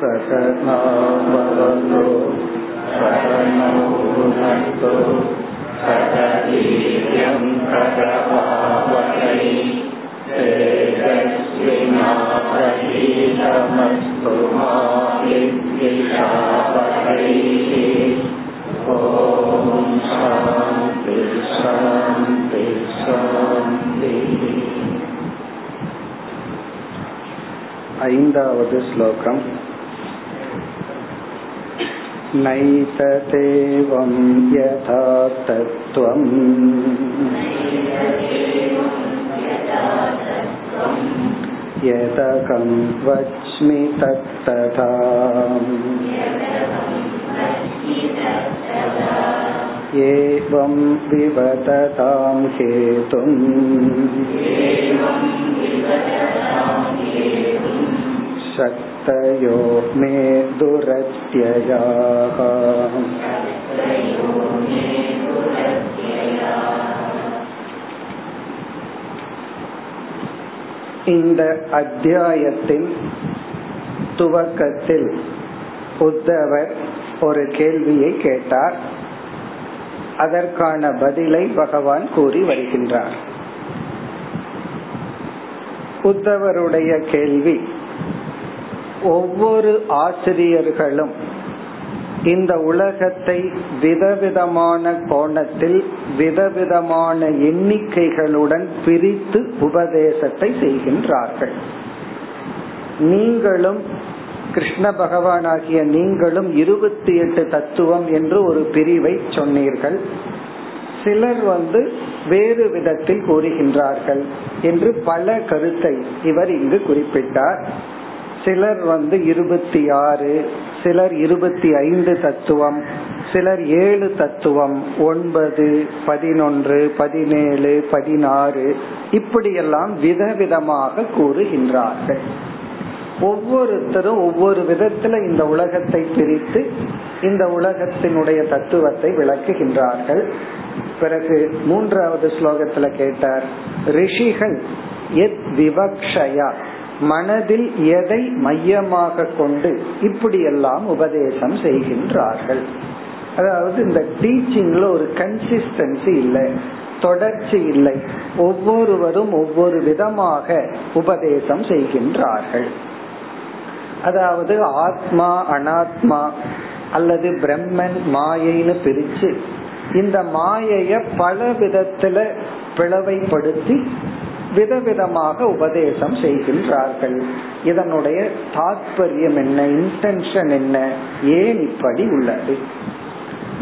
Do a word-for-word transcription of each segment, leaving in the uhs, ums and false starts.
சதா பவந்தோ சரணோ புனந்தோ சதீயம் பிரபவாவஹை தேஜஸ்வி மாபீதமஸ்து மா வித்யாவஹை. ஓம் சாந்தி சாந்தி சாந்தி. ஐந்தாவது ஸ்லோகம். நைத தேவம் யதா தத்வம் யதகம் வச்மி தத்ததா ஏவம் விவததாம் ஹேதும் சக்தயோ மே துரத்யயாக. இந்த அத்தியாயத்தின் துவக்கத்தில் உத்தவர் ஒரு கேள்வியை கேட்டார். அதற்கான பதிலை பகவான் கூறி வருகின்றார். உத்தவருடைய கேள்வி, ஒவ்வொரு ஆசிரியர்களும் இந்த உலகத்தை விதவிதமான கோணத்தில் விதவிதமான எண்ணிக்கைகளுடன் பிரித்து உபதேசத்தை செய்கின்றார்கள். நீங்களும் கிருஷ்ண பகவானாகிய நீங்களும் இருபத்தி எட்டு தத்துவம் என்று ஒரு பிரிவை சொன்னீர்கள். சிலர் வந்து வேறு விதத்தில் கூறுகின்றார்கள் என்று பல கருத்தை இவர் இங்கு குறிப்பிட்டார். சிலர் வந்து இருபத்தி ஆறு, சிலர் இருபத்தி ஐந்து தத்துவம், சிலர் ஏழு தத்துவம், ஒன்பது, பதினொன்று, பதினேழு, பதினாறு, இப்படியெல்லாம் விதவிதமாக கூறுகின்றார்கள். ஒவ்வொருத்தரும் ஒவ்வொரு விதத்துல இந்த உலகத்தை பிரித்து இந்த உலகத்தினுடைய தத்துவத்தை விளக்குகின்றார்கள். பிறகு மூன்றாவது ஸ்லோகத்துல கேட்டார், ரிஷிகள் எத் விவக்ஷயா மனதில் எதை மையமாக கொண்டு இப்படியெல்லாம் உபதேசம் செய்கின்றார்கள். அதாவது இந்த டீச்சிங்ல ஒரு கன்சிஸ்டன்சி இல்லை, தொடர்ச்சி இல்லை, ஒவ்வொருவரும் ஒவ்வொரு விதமாக உபதேசம் செய்கின்றார்கள். அதாவது ஆத்மா அனாத்மா அல்லது பிரம்மன் மாயைன்னு பிரிச்சு இந்த மாயைய பல விதத்துல பிளவைப்படுத்தி விதவிதமாக உபதேசம் செய்கின்றார்கள். இதனுடைய தாற்பயம் என்ன, இன்டென்ஷன் என்ன, ஏன் இப்படி உள்ளது?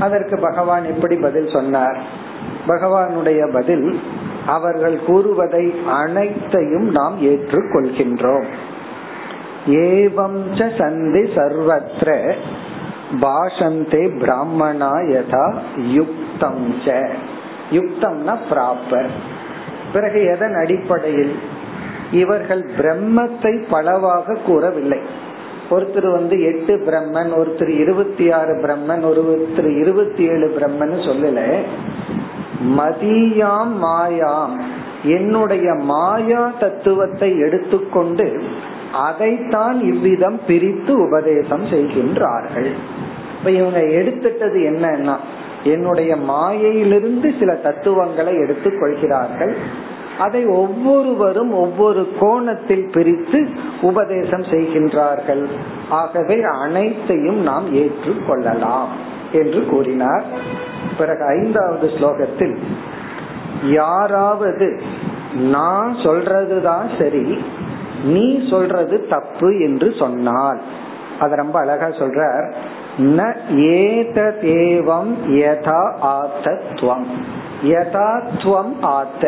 அதற்கு பகவான் எப்படி பதில் சொன்னார்? பகவானுடைய பதில், அவர்கள் கூறுவதை அனைத்தையும் நாம் ஏற்றுக்கொள்கின்றோம். ஏவம் ச சந்தி சர்வத்ர பாஷந்தே பிராமணா யதா யுக்தம் ச. யுக்தம்னா ப்ராப்பர். பிறகு எதன் அடிப்படையில்? இவர்கள் பிரம்மத்தை பலவாக கூறவில்லை. ஒருத்தர் வந்து எட்டு பிரம்மன், ஒருத்தர் இருபத்தி ஆறு பிரம்மன், ஒருத்தர் இருபத்தி ஏழு பிரம்மன் சொல்லல. மதியாம் மாயாம், என்னுடைய மாயா தத்துவத்தை எடுத்துக்கொண்டு அதைத்தான் இவ்விதம் பிரித்து உபதேசம் செய்கின்றார்கள். இப்ப இவங்க எடுத்துட்டது என்னன்னா, என்னுடைய மாயையிலிருந்து சில தத்துவங்களை எடுத்துக் கொள்கிறார்கள். அதை ஒவ்வொருவரும் ஒவ்வொரு கோணத்தில் பிரித்து உபதேசம் செய்கின்றார்கள். ஆகவே அனைத்தையும் நாம் ஏற்றுக் கொள்ளலாம் என்று கூறினார். பிறகு ஐந்தாவது ஸ்லோகத்தில், யாராவது நான் சொல்றதுதான் சரி, நீ சொல்றது தப்பு என்று சொன்னால், அது ரொம்ப அழகா சொல்ற, ந ஏததேவம் யதா ஆத்த்வம் யதாத்வம் ஆத்,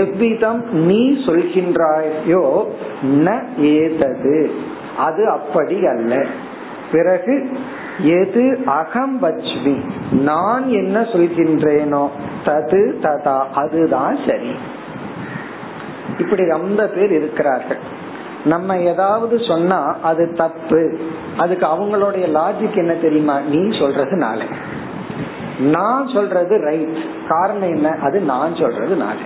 எவ்விதம் நீ சொல்கின்றாயோ ந ஏதது, அது அப்படி அல்ல. பிறகு எது அகம் வச்மி, நான் என்ன சொல்கின்றேனோ தது ததா, அதுதான் சரி. இப்படி ரொம்ப பேர் இருக்கிறார்கள். நம்ம ஏதாவது சொன்னா அது தப்பு, அதுக்கு அவங்களுடைய லாஜிக் என்ன தெரியுமா, நீ சொல்றதுனால. நான் சொல்றது ரைட், காரணம் என்ன, அது நான் சொல்றதுனால.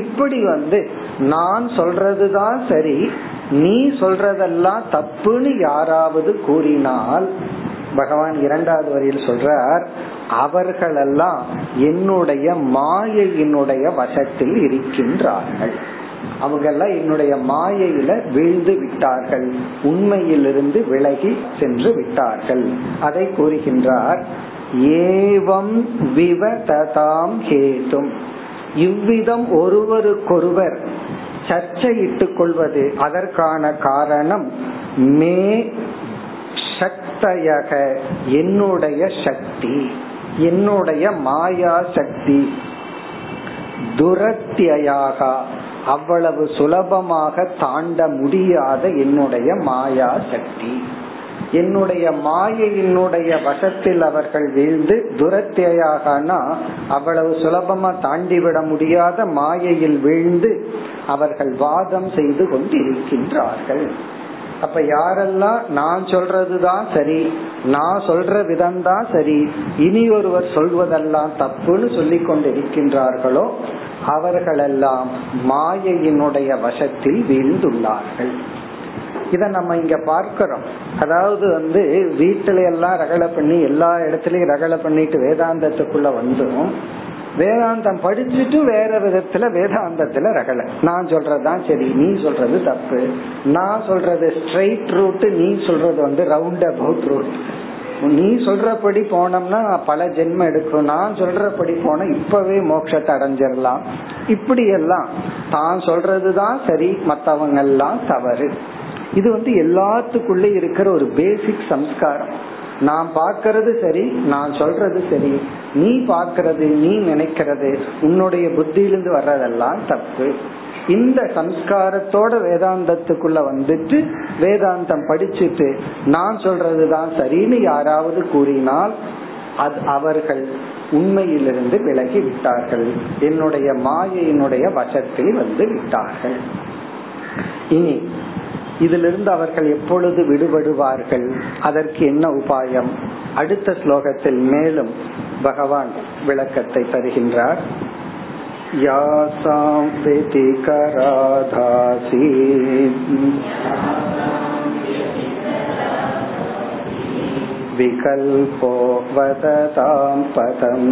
இப்படி வந்து நான் சொல்றதுதான் சரி, நீ சொல்றதெல்லாம் தப்புன்னு யாராவது கூறினால், பகவான் இரண்டாவது வரியில் சொல்றார், அவர்களெல்லாம் என்னுடைய மாயையினுடைய வசத்தில் இருக்கின்றார்கள், அவங்க எல்லாம் என்னுடைய மாயையில வீழ்ந்து விட்டார்கள், உண்மையிலிருந்து விலகி சென்று விட்டார்கள். அதை கூறுகின்றார், ஏவம் விவததாம் ஹேதும், இவ்விதம் ஒருவருக்கொருவர் சர்ச்சையிட்டுக் கொள்வது, அதற்கான காரணம் மே சக்தயக, என்னுடைய சக்தி, என்னுடைய மாயா சக்தி, துரத்தியாக, அவ்வளவு சுலபமாக தாண்ட முடியாத என்னுடைய மாயா சக்தி, என்னுடைய மாயையினுடைய வசத்தில் அவர்கள் வீழ்ந்து, துரத்தியாகனா அவ்வளவு சுலபமா தாண்டிவிட முடியாத மாயையில் வீழ்ந்து அவர்கள் வாதம் செய்து கொண்டிருக்கின்றார்கள். அப்ப யாரெல்லாம் நான் சொல்றதுதான் சரி, நான் சொல்ற விதம்தான் சரி, இனி ஒருவர் சொல்வதெல்லாம் தப்புன்னு சொல்லி கொண்டிருக்கின்றார்களோ அவர்களெல்லாம் மாயையினுடைய வசத்தில் வீழ்ந்துள்ளார்கள். இத நம்ம இங்க பார்க்கிறோம். அதாவது வந்து வீட்டுல எல்லாம் ரகளை பண்ணி, எல்லா இடத்துலயும் ரகளை பண்ணிட்டு வேதாந்தத்துக்குள்ள வந்துடும், வேதாந்தம் படிச்சுட்டு வேற விதத்துல வேதாந்தத்துல ரகலை, நான் சொல்றதுதான் சரி, நீ சொல்றது தப்பு, நான் சொல்றது ஸ்ட்ரைட் ரூட், நீ சொல்றது வந்து ரவுண்ட் அபவுட் ரூட், நீ சொல்றபடி போனோம்னா பல ஜென்மம் எடுக்கும், நான் சொல்றபடி போனா இப்பவே மோட்சத்தை அடைஞ்சிடலாம், இப்படி எல்லாம் தான் சொல்றதுதான் சரி, மத்தவங்க எல்லாம் தவறு. இது வந்து எல்லாத்துக்குள்ளே இருக்கிற ஒரு பேசிக் சம்ஸ்காரம். நான் பார்க்கறது சரி, நான் சொல்றது சரி, நீ பார்க்கறது, நீ நினைக்கிறது, உன்னுடைய புத்தியிலிருந்து வர்றதெல்லாம் தப்பு. இந்த சம்ஸ்காரத்தோட வேதாந்தத்துக்குள்ள வந்துட்டு வேதாந்தம் படிச்சுட்டு நான் சொல்றதுதான் சரின்னு யாராவது கூறினால் அது அவர்கள் உண்மையிலிருந்து விலகி விட்டார்கள், என்னுடைய மாயையினுடைய வசத்தில் வந்து விட்டார்கள். இனி இதிலிருந்து அவர்கள் எப்பொழுது விடுபடுவார்கள், அதற்கு என்ன உபாயம், அடுத்த ஸ்லோகத்தில் மேலும் பகவான் விளக்கத்தை தருகின்றார். யாசாம் ப்ரீதிகராதாசி விகல்போ வததாம் பதம்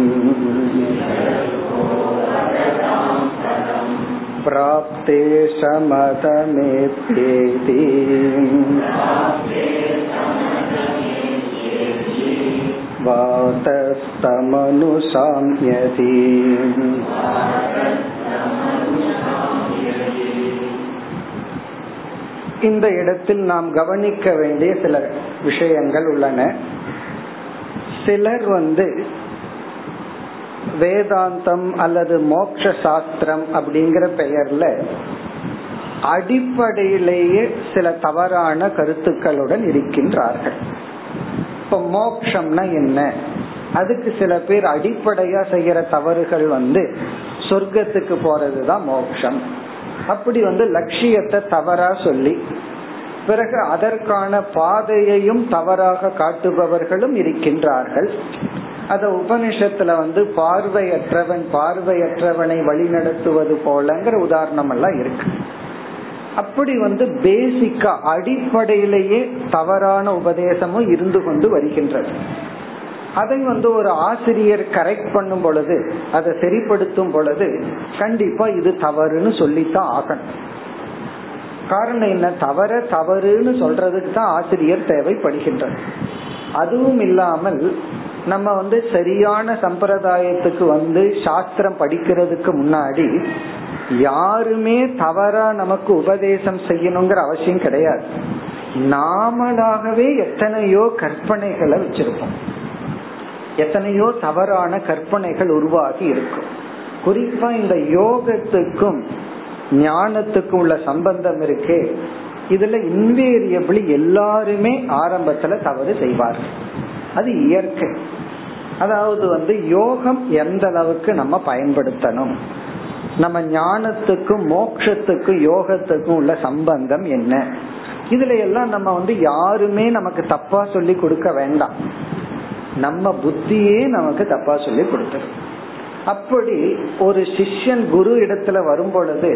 பிராப்தே சமதமேதி வாதஸ்தமனுசாம்யதி. இந்த இடத்தில் நாம் கவனிக்க வேண்டிய சில விஷயங்கள் உள்ளன. சிலர் வந்து வேதாந்தம் அல்லது மோட்ச சாஸ்திரம் அப்படிங்கிற பெயர்ல அடிப்படையிலேயே சில தவறான கருத்துக்களுடன் இருக்கின்றார்கள். இப்ப மோட்சம்னா என்ன, அதுக்கு சில பேர் அடிப்படையா செய்யற தவறுகள் வந்து சொர்க்கத்துக்கு போறதுதான் மோட்சம், அப்படி வந்து லட்சியத்தை தவறா சொல்லி பிறகு அதற்கான பாதையையும் தவறாக காட்டுபவர்களும் இருக்கின்றார்கள். அத உபனிஷத்துல வந்து பார்வையற்றவன் பார்வையற்றவனை வழி நடத்துவது போலங்கிற உதாரணம் எல்லாம் இருக்கு. அப்படி வந்து பேசிக்கா அடிப்படையிலேயே தவறான உபதேசமும் இருந்து கொண்டு வருகின்றது. அதை வந்து ஒரு ஆசிரியர் கரெக்ட் பண்ணும் பொழுது, அதை சரிப்படுத்தும் பொழுது கண்டிப்பா இது தவறுன்னு சொல்லித்தான் ஆகணும். காரணம் என்ன, தவற தவறுன்னு சொல்றதுக்கு தான் ஆசிரியர் தேவைப்படுகின்றது. அதுவும் இல்லாமல் நம்ம வந்து சரியான சம்பிரதாயத்துக்கு வந்து சாஸ்திரம் படிக்கிறதுக்கு முன்னாடி யாருமே தவறா நமக்கு உபதேசம் செய்யணுங்கிற அவசியம் கிடையாது. நாமளாகவே எத்தனையோ கற்பனைகளை வச்சிருப்போம், எத்தனையோ தவறான கற்பனைகள் உருவாகி இருக்கும். குறிப்பா இந்த யோகத்துக்கும் ஞானத்துக்கும் உள்ள சம்பந்தம் இருக்கே, இதுல இன்வேரியபிளி எல்லாருமே ஆரம்பத்துல தவறு செய்வார்கள், அது இயற்கை. அதாவது வந்து யோகம் எந்த அளவுக்கு நம்ம பயன்படுத்தணும், நம்ம ஞானத்துக்கும் மோட்சத்துக்கும் யோகத்துக்கும் உள்ள சம்பந்தம் என்ன, இதுல எல்லாம் நம்ம வந்து யாருமே நமக்கு தப்பா சொல்லி கொடுக்க வேண்டாம், நம்ம புத்தியே நமக்கு தப்பா சொல்லி கொடுத்துரும். அப்படி ஒரு சிஷ்யன் குரு இடத்துல வரும் பொழுது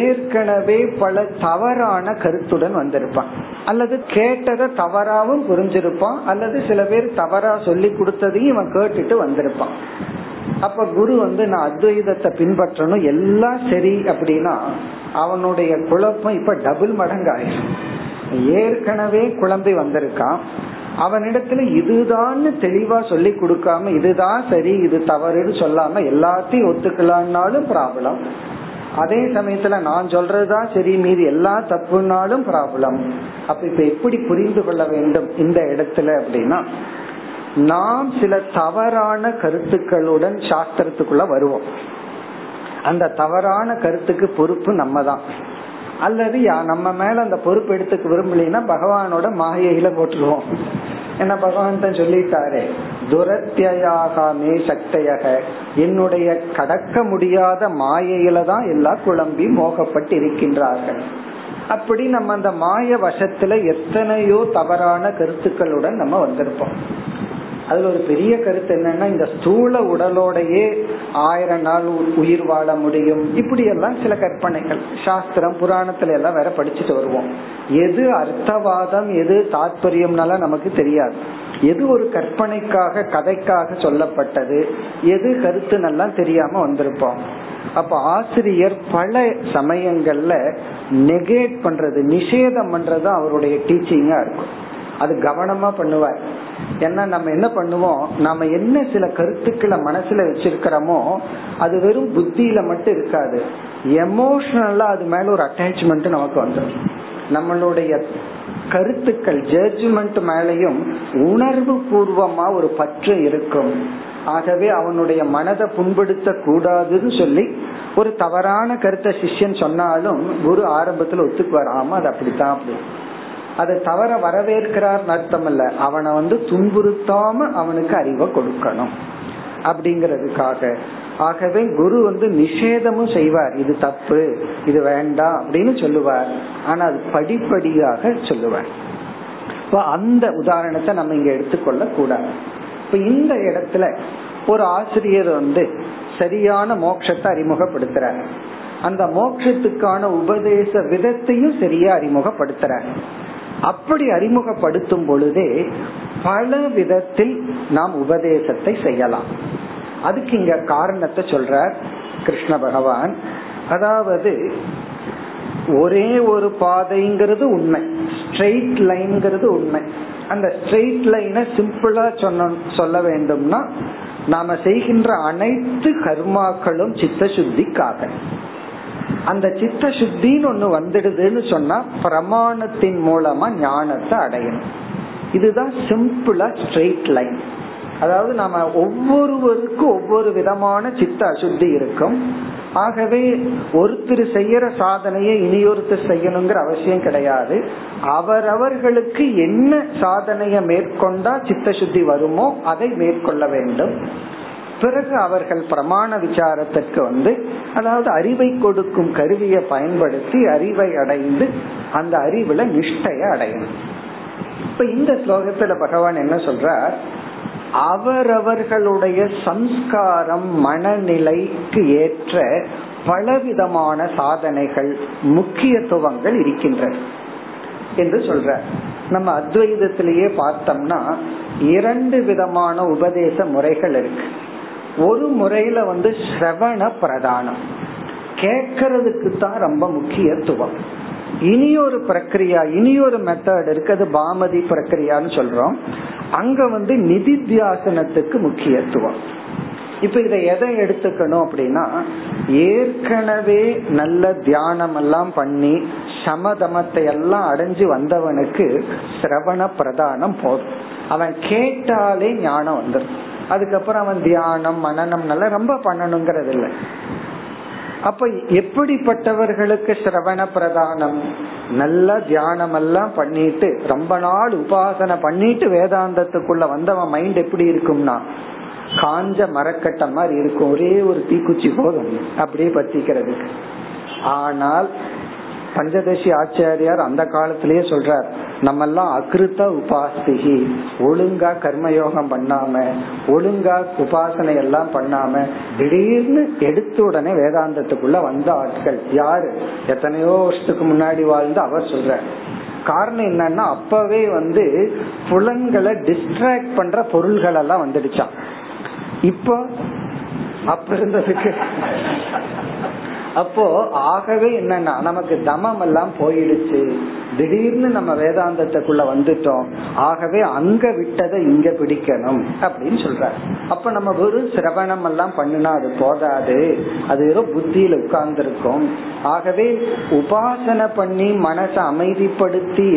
ஏற்கனவே பல தவறான கருத்துடன் வந்திருப்பான், அல்லது கேட்டதை தவறாவும் புரிஞ்சிருப்பான், அல்லது சில பேர் தவறா சொல்லி கொடுத்ததையும் இவன் கேட்டுட்டு வந்திருப்பான். அப்ப குரு வந்து நான் அத்வைதத்தை பின்பற்றணும் எல்லாம் சரி அப்படின்னா அவனுடைய குழப்பம் இப்ப டபுள் மடங்கு ஆயிடும். ஏற்கனவே குழம்பி வந்திருக்கான், அவனிடத்துல இதுதான் தெளிவா சொல்லி கொடுக்காம இதுதான் சரி இது தவறுன்னு சொல்லாம எல்லாத்தையும் ஒத்துக்கலான்னாலும் ப்ராப்ளம், அதே சமயத்துல நான் சொல்றதுதான் சரி மீது எல்லா தப்புனாலும் ப்ராப்ளம். அப்ப இப்ப எப்படி புரிந்து கொள்ள வேண்டும் இந்த இடத்துல அப்படின்னா, நாம் சில தவறான கருத்துக்களுடன் சாஸ்திரத்துக்குள்ள வருவோம், அந்த தவறான கருத்துக்கு பொறுப்பு நம்ம தான், அல்லது நம்ம மேல அந்த பொறுப்பு எடுத்துக்க விரும்பலைன்னா பகவானோட மாயையில போட்டுருவோம். ஏன்னா பகவான் தான் சொல்லிட்டாரே துரத்தியாகாமே சக்தியாக, என்னுடைய கடக்க முடியாத மாயையில தான் எல்லா குழம்பி மோகப்பட்டு இருக்கின்றார்கள். அப்படி நம்ம அந்த மாய வசத்துல எத்தனையோ தவறான கருத்துக்களுடன் நம்ம வந்திருப்போம். அதுல ஒரு பெரிய கருத்து என்னன்னா, இந்த ஸ்தூல உடலோடையே ஆயிரம் நாள் உயிர் வாழ முடியும், இப்படி எல்லாம் சில கற்பனைகள் சாஸ்திரம் புராணத்துல எல்லாம் வேற படிச்சுட்டு வருவோம். எது அர்த்தவாதம் எது தாத்பரியம்னால நமக்கு தெரியாது, எது ஒரு கற்பனைக்காக கதைக்காக சொல்லப்பட்டது எது கருத்துன்னு தெரியாம வந்திருப்போம். அப்ப ஆசிரியர் பல சமயங்கள்ல நெகேட் பண்றது நிஷேதம் பண்றது அவருடைய டீச்சிங்கா இருக்கும். அது கவனமா பண்ணுவார். ஏன்னா நம்ம என்ன பண்ணுவோம், நம்ம என்ன சில கருத்துக்களை மனசுல வச்சிருக்கிறோமோ அது வெறும் புத்தியில மட்டும் இருக்காது, எமோஷனலா அது மேல ஒரு அட்டாச்மெண்ட் நமக்கு வந்துடும். நம்மளுடைய கருத்துக்கள் ஜட்ஜ்மெண்ட் மேலையும் உணர்வு பூர்வமா ஒரு பற்று இருக்கும். ஆகவே அவனுடைய மனதை புண்படுத்த கூடாதுன்னு சொல்லி ஒரு தவறான கருத்தை சிஷ்யன் சொன்னாலும் குரு ஆரம்பத்துல ஒத்துக்கு வராம அது அப்படித்தான் அப்படி அதை தவற வரவேற்கிறார் அர்த்தம் இல்ல, அவனை வந்து துன்புறுத்தாம அவனுக்கு அறிவை கொடுக்கணும் அப்படிங்கறதுக்காக. ஆகவே குரு வந்து நிஷேதமும் செய்வார், இது தப்பு இது வேண்டாம் அப்படின்னு சொல்லுவார், ஆனா அது படிப்படியாக சொல்லுவார். இப்ப அந்த உதாரணத்தை நம்ம இங்க எடுத்துக்கொள்ள கூடாது. இப்ப இந்த இடத்துல ஒரு ஆசிரியர் வந்து சரியான மோட்சத்தை அறிமுகப்படுத்துறார், அந்த மோட்சத்துக்கான உபதேச விதத்தையும் சரியா அறிமுகப்படுத்துறார். அப்படி அறிமுகப்படுத்தும் பொழுதே பல விதத்தில் நாம் உபதேசத்தை செய்யலாம். அதுக்கு இங்க காரணத்தை சொல்றார் கிருஷ்ண பகவான். அதாவது ஒரே ஒரு பாதைங்கிறது உண்மை, ஸ்ட்ரெயிட் லைன்ங்கிறது உண்மை. அந்த ஸ்ட்ரெயிட் லைனை சிம்பிளா சொன்ன சொல்ல வேண்டும்னா, நாம செய்கின்ற அனைத்து கர்மாக்களும் சித்த சுத்திக்காக. அந்த சித்த சுத்தின்னு ஒண்ணு வந்துடுதுன்னு சொன்னா பிரமாணத்தின் மூலமா ஞானத்தை அடையணும். இதுதான் சிம்பிளா ஸ்ட்ரெயிட் லைன். அதாவது நம்ம ஒவ்வொருவருக்கும் ஒவ்வொரு விதமான சித்த அசுத்தி இருக்கும். ஆகவே ஒருத்தர் செய்யற சாதனையை இனியொருத்தர் செய்யணுங்கிற அவசியம் கிடையாது. அவரவர்களுக்கு என்ன சாதனையை மேற்கொண்டா சித்த சுத்தி வருமோ அதை மேற்கொள்ள வேண்டும். பிறகு அவர்கள் பிரமாண விசாரத்திற்கு வந்து, அதாவது அறிவை கொடுக்கும் கருவியை பயன்படுத்தி அறிவை அடைந்து அந்த அறிவுல நிஷ்டையை அடையணும். இப்ப இந்த ஸ்லோகத்துல பகவான் என்ன சொல்றார், அவரவர்களுடைய சம்ஸ்காரம் மனநிலைக்கு ஏற்ற பலவிதமான சாதனைகள் முக்கியத்துவங்கள் இருக்கின்றன என்று சொல்றார். நம்ம அத்வைதத்திலேயே பார்த்தோம்னா இரண்டு விதமான உபதேச முறைகள் இருக்கு. ஒரு முறையில வந்து ஸ்ரவண பிரதானம், கேட்கறதுக்கு தான் ரொம்ப முக்கியத்துவம். இனியொரு பிரக்ரியா இனியொரு மெத்தட் இருக்கு, அது பாமதி பிரக்ரியான்னு சொல்றோம். அங்க வந்து நிதித்தியாசனத்துக்கு முக்கியத்துவம். இப்ப இதை எதை எடுத்துக்கணும் அப்படின்னா, ஏற்கனவே நல்ல தியானம் எல்லாம் பண்ணி சமதமத்தை எல்லாம் அடைஞ்சு வந்தவனுக்கு சிரவண பிரதானம் போதும். அவன் கேட்டாலே ஞானம் வந்துடும். அதுக்கப்புறம் அவன் தியானம் மனனம் ரொம்ப பண்ணணுங்கிறது இல்லை. அப்ப எப்படிப்பட்டவர்களுக்கு சிரவண பிரதானம், நல்ல தியானம் எல்லாம் பண்ணிட்டு ரொம்ப நாள் உபாசனை பண்ணிட்டு வேதாந்தத்துக்குள்ள வந்தவன் மைண்ட் எப்படி இருக்கும்னா காஞ்ச மரக்கட்ட மாதிரி இருக்கும், ஒரே ஒரு தீக்குச்சி போதும் அப்படியே பத்திக்கிறதுக்கு. ஆனால் பஞ்சதசி ஆச்சாரியார் அந்த காலத்திலேயே சொல்றார், நம்ம எல்லாம் அகிருத்த உபாஸ்திகி, ஒழுங்கா கர்மயோகம் பண்ணாம ஒழுங்கா உபாசனை எல்லாம் பண்ணாம திடீர்னு எடுத்த உடனே வேதாந்தத்துக்குள்ள வந்த ஆட்கள் யாரு, எத்தனையோ வருஷத்துக்கு முன்னாடி வாழ்ந்து அவர் சொல்றார். காரணம் என்னன்னா அப்பவே வந்து புலன்களை டிஸ்ட்ராக்ட் பண்ற பொருள்கள் எல்லாம் வந்துடுச்சான். இப்போ அப்ப இருந்ததுக்கு அப்போ ஆகவே என்னன்னா நமக்கு தமம் எல்லாம் போயிடுச்சு, திடீர்னு நம்ம வேதாந்தத்துக்குள்ள வந்துட்டோம். ஆகவே அங்க விட்டதை இங்க பிடிக்கணும் அப்படின்னு சொல்ற. அப்ப நம்ம ஒரு சிரவணம் எல்லாம் பண்ணினா அது போதாது, அது ஏதோ புத்தியில உட்கார்ந்துருக்கும். ஆகவே உபாசனை பண்ணி மனசை அமைதிப்படுத்தி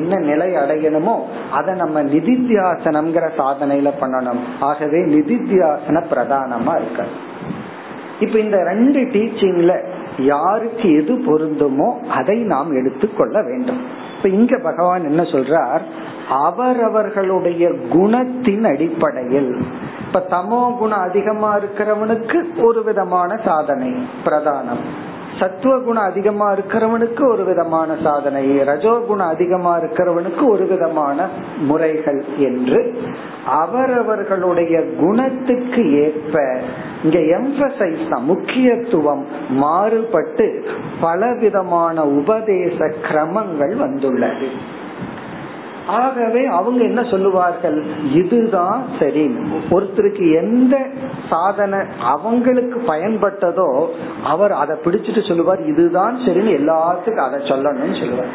என்ன நிலை அடையணுமோ அதை நம்ம நிதித்தியாசனம்ங்கிற சாதனையில பண்ணணும். ஆகவே நிதித்தியாசன பிரதானமா இருக்க. இப்ப இந்த ரெண்டு டீச்சிங்ல யாருக்கு எது பொருந்துமோ அதை நாம் எடுத்துக்கொள்ள வேண்டும். இப்ப இங்க பகவான் என்ன சொல்றார், அவரவர்களுடைய குணத்தின் அடிப்படையில். இப்ப தமோ குணம் அதிகமா இருக்கிறவனுக்கு ஒரு விதமான சாதனை பிரதானம், சத்துவ குணம் அதிகமா இருக்கிறவனுக்கு ஒரு விதமான சாதனை, ரஜோகுணம் அதிகமா இருக்கிறவனுக்கு ஒரு விதமான முறைகள் என்று அவரவர்களுடைய குணத்துக்கு ஏற்ப இங்க எம்பசைஸ் தான் முக்கியத்துவம் மாறுபட்டு பலவிதமான உபதேச கிரமங்கள் வந்துள்ளது. ஆகவே அவங்க என்ன சொல்லுவார்கள், இதுதான் சரி. ஒருத்தருக்கு எந்த சாதனை அவங்களுக்கு பயன்பட்டதோ அவர் அதை பிடிச்சிட்டு சொல்லுவார் இதுதான் சரின்னு எல்லாத்துக்கும் அதை சொல்லணும்னு சொல்லுவார்.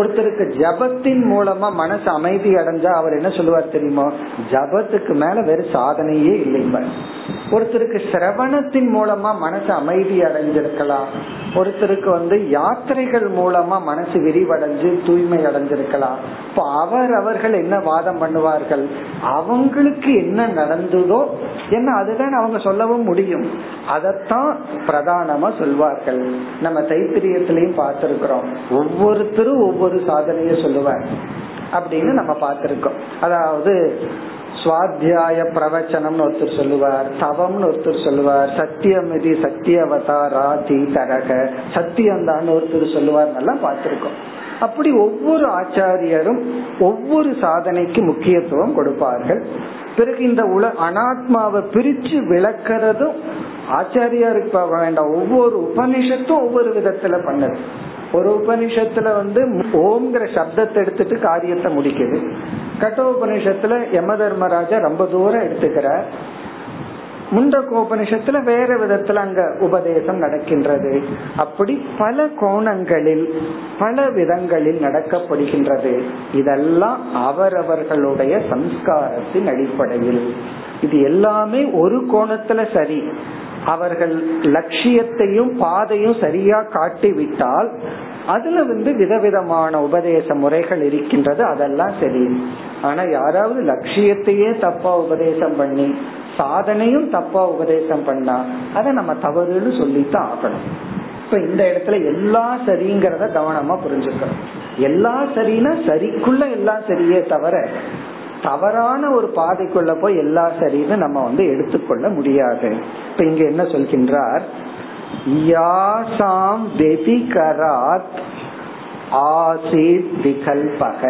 ஒருத்தருக்கு ஜபத்தின் மூலமா மனசு அமைதி அடைஞ்சா அவர் என்ன சொல்லுவார் தெரியுமா, ஜபத்துக்கு மேல வேற சாதனையே இல்லைங்க. ஒருத்தருக்கு சிரவணத்தின் மூலமா மனசு அமைதி அடைஞ்சிருக்கலாம், ஒருத்தருக்கு வந்து யாத்திரைகள் மூலமா மனசு விரிவடைஞ்சு தூய்மை அடைஞ்சிருக்கலாம். இப்போ அவர் அவர்கள் என்ன வாதம் பண்ணுவார்கள், அவங்களுக்கு என்ன நடந்ததோ என்ன அதுதான் அவங்க சொல்லவும் முடியும், அதத்தான் பிரதானமா சொல்வார்கள். நம்ம தைத்திரியத்திலையும் பார்த்திருக்கிறோம், ஒவ்வொருத்தரும் ஒவ்வொரு சாதனைய சொல்லுவார் அப்படின்னு நம்ம பார்த்திருக்கோம். அதாவது சுவாத்தியாய பிரவச்சனம்னு ஒருத்தர் சொல்லுவார், தவம்னு ஒருத்தர் சொல்லுவார், சத்தியமிதி சத்தியவதா ராதி தரக சத்தியந்தான்னு ஒருத்தர் சொல்லுவார், நல்லா பார்த்திருக்கோம். அப்படி ஒவ்வொரு ஆச்சாரியரும் ஒவ்வொரு சாதனைக்கு முக்கியத்துவம் கொடுப்பார்கள். பிறகு இந்த உல அனாத்மாவை பிரிச்சு விளக்கிறதும் ஆச்சாரியாருக்கு வேண்டாம். ஒவ்வொரு உபனிஷத்தும் ஒவ்வொரு விதத்துல பண்ணது. ஒரு உபனிஷத்துல வந்து ஓம்ங்கிற சப்தத்தை எடுத்துட்டு காரியத்தை முடிக்குது. கட்டோபனிஷத்துல யம தர்மராஜா ரொம்ப தூரம் எடுத்துக்கிறார். முண்டகோபனிஷத்துல வேற விதத்துல அங்க உபதேசம் நடக்கின்றது. அப்படி பல கோணங்களில் பல விதங்களில் நடக்கப்படுகின்றது. இதெல்லாம் அவரவர்களுடைய சம்ஸ்காரத்தின் அடிப்படையில். இது எல்லாமே ஒரு கோணத்துல சரி, அவர்கள் லட்சியத்தையும் பாதையும் சரியா காட்டிவிட்டால் அதுல வந்து விதவிதமான உபதேச முறைகள் இருக்கின்றது, அதெல்லாம் சரி. ஆனா யாராவது லட்சியத்தையே தப்பா உபதேசம் பண்ணி சாதனையும் தப்பா உபதேசம் பண்ணா அதை நம்ம தவறுன்னு சொல்லித்தான் ஆகணும். இப்ப இந்த இடத்துல எல்லா சரிங்கிறத கவனமா புரிஞ்சுக்கணும். எல்லா சரினா சரிக்குள்ள எல்லா சரியே தவிர தவறான ஒரு பாதைக்குள்ள போய் எல்லா சரின்னு நம்ம வந்து எடுத்துக்கொள்ள முடியாது. இப்ப இங்க என்ன சொல்கின்றார், யாசாம் வெதிகராத் ஆசீத் விகல்பக.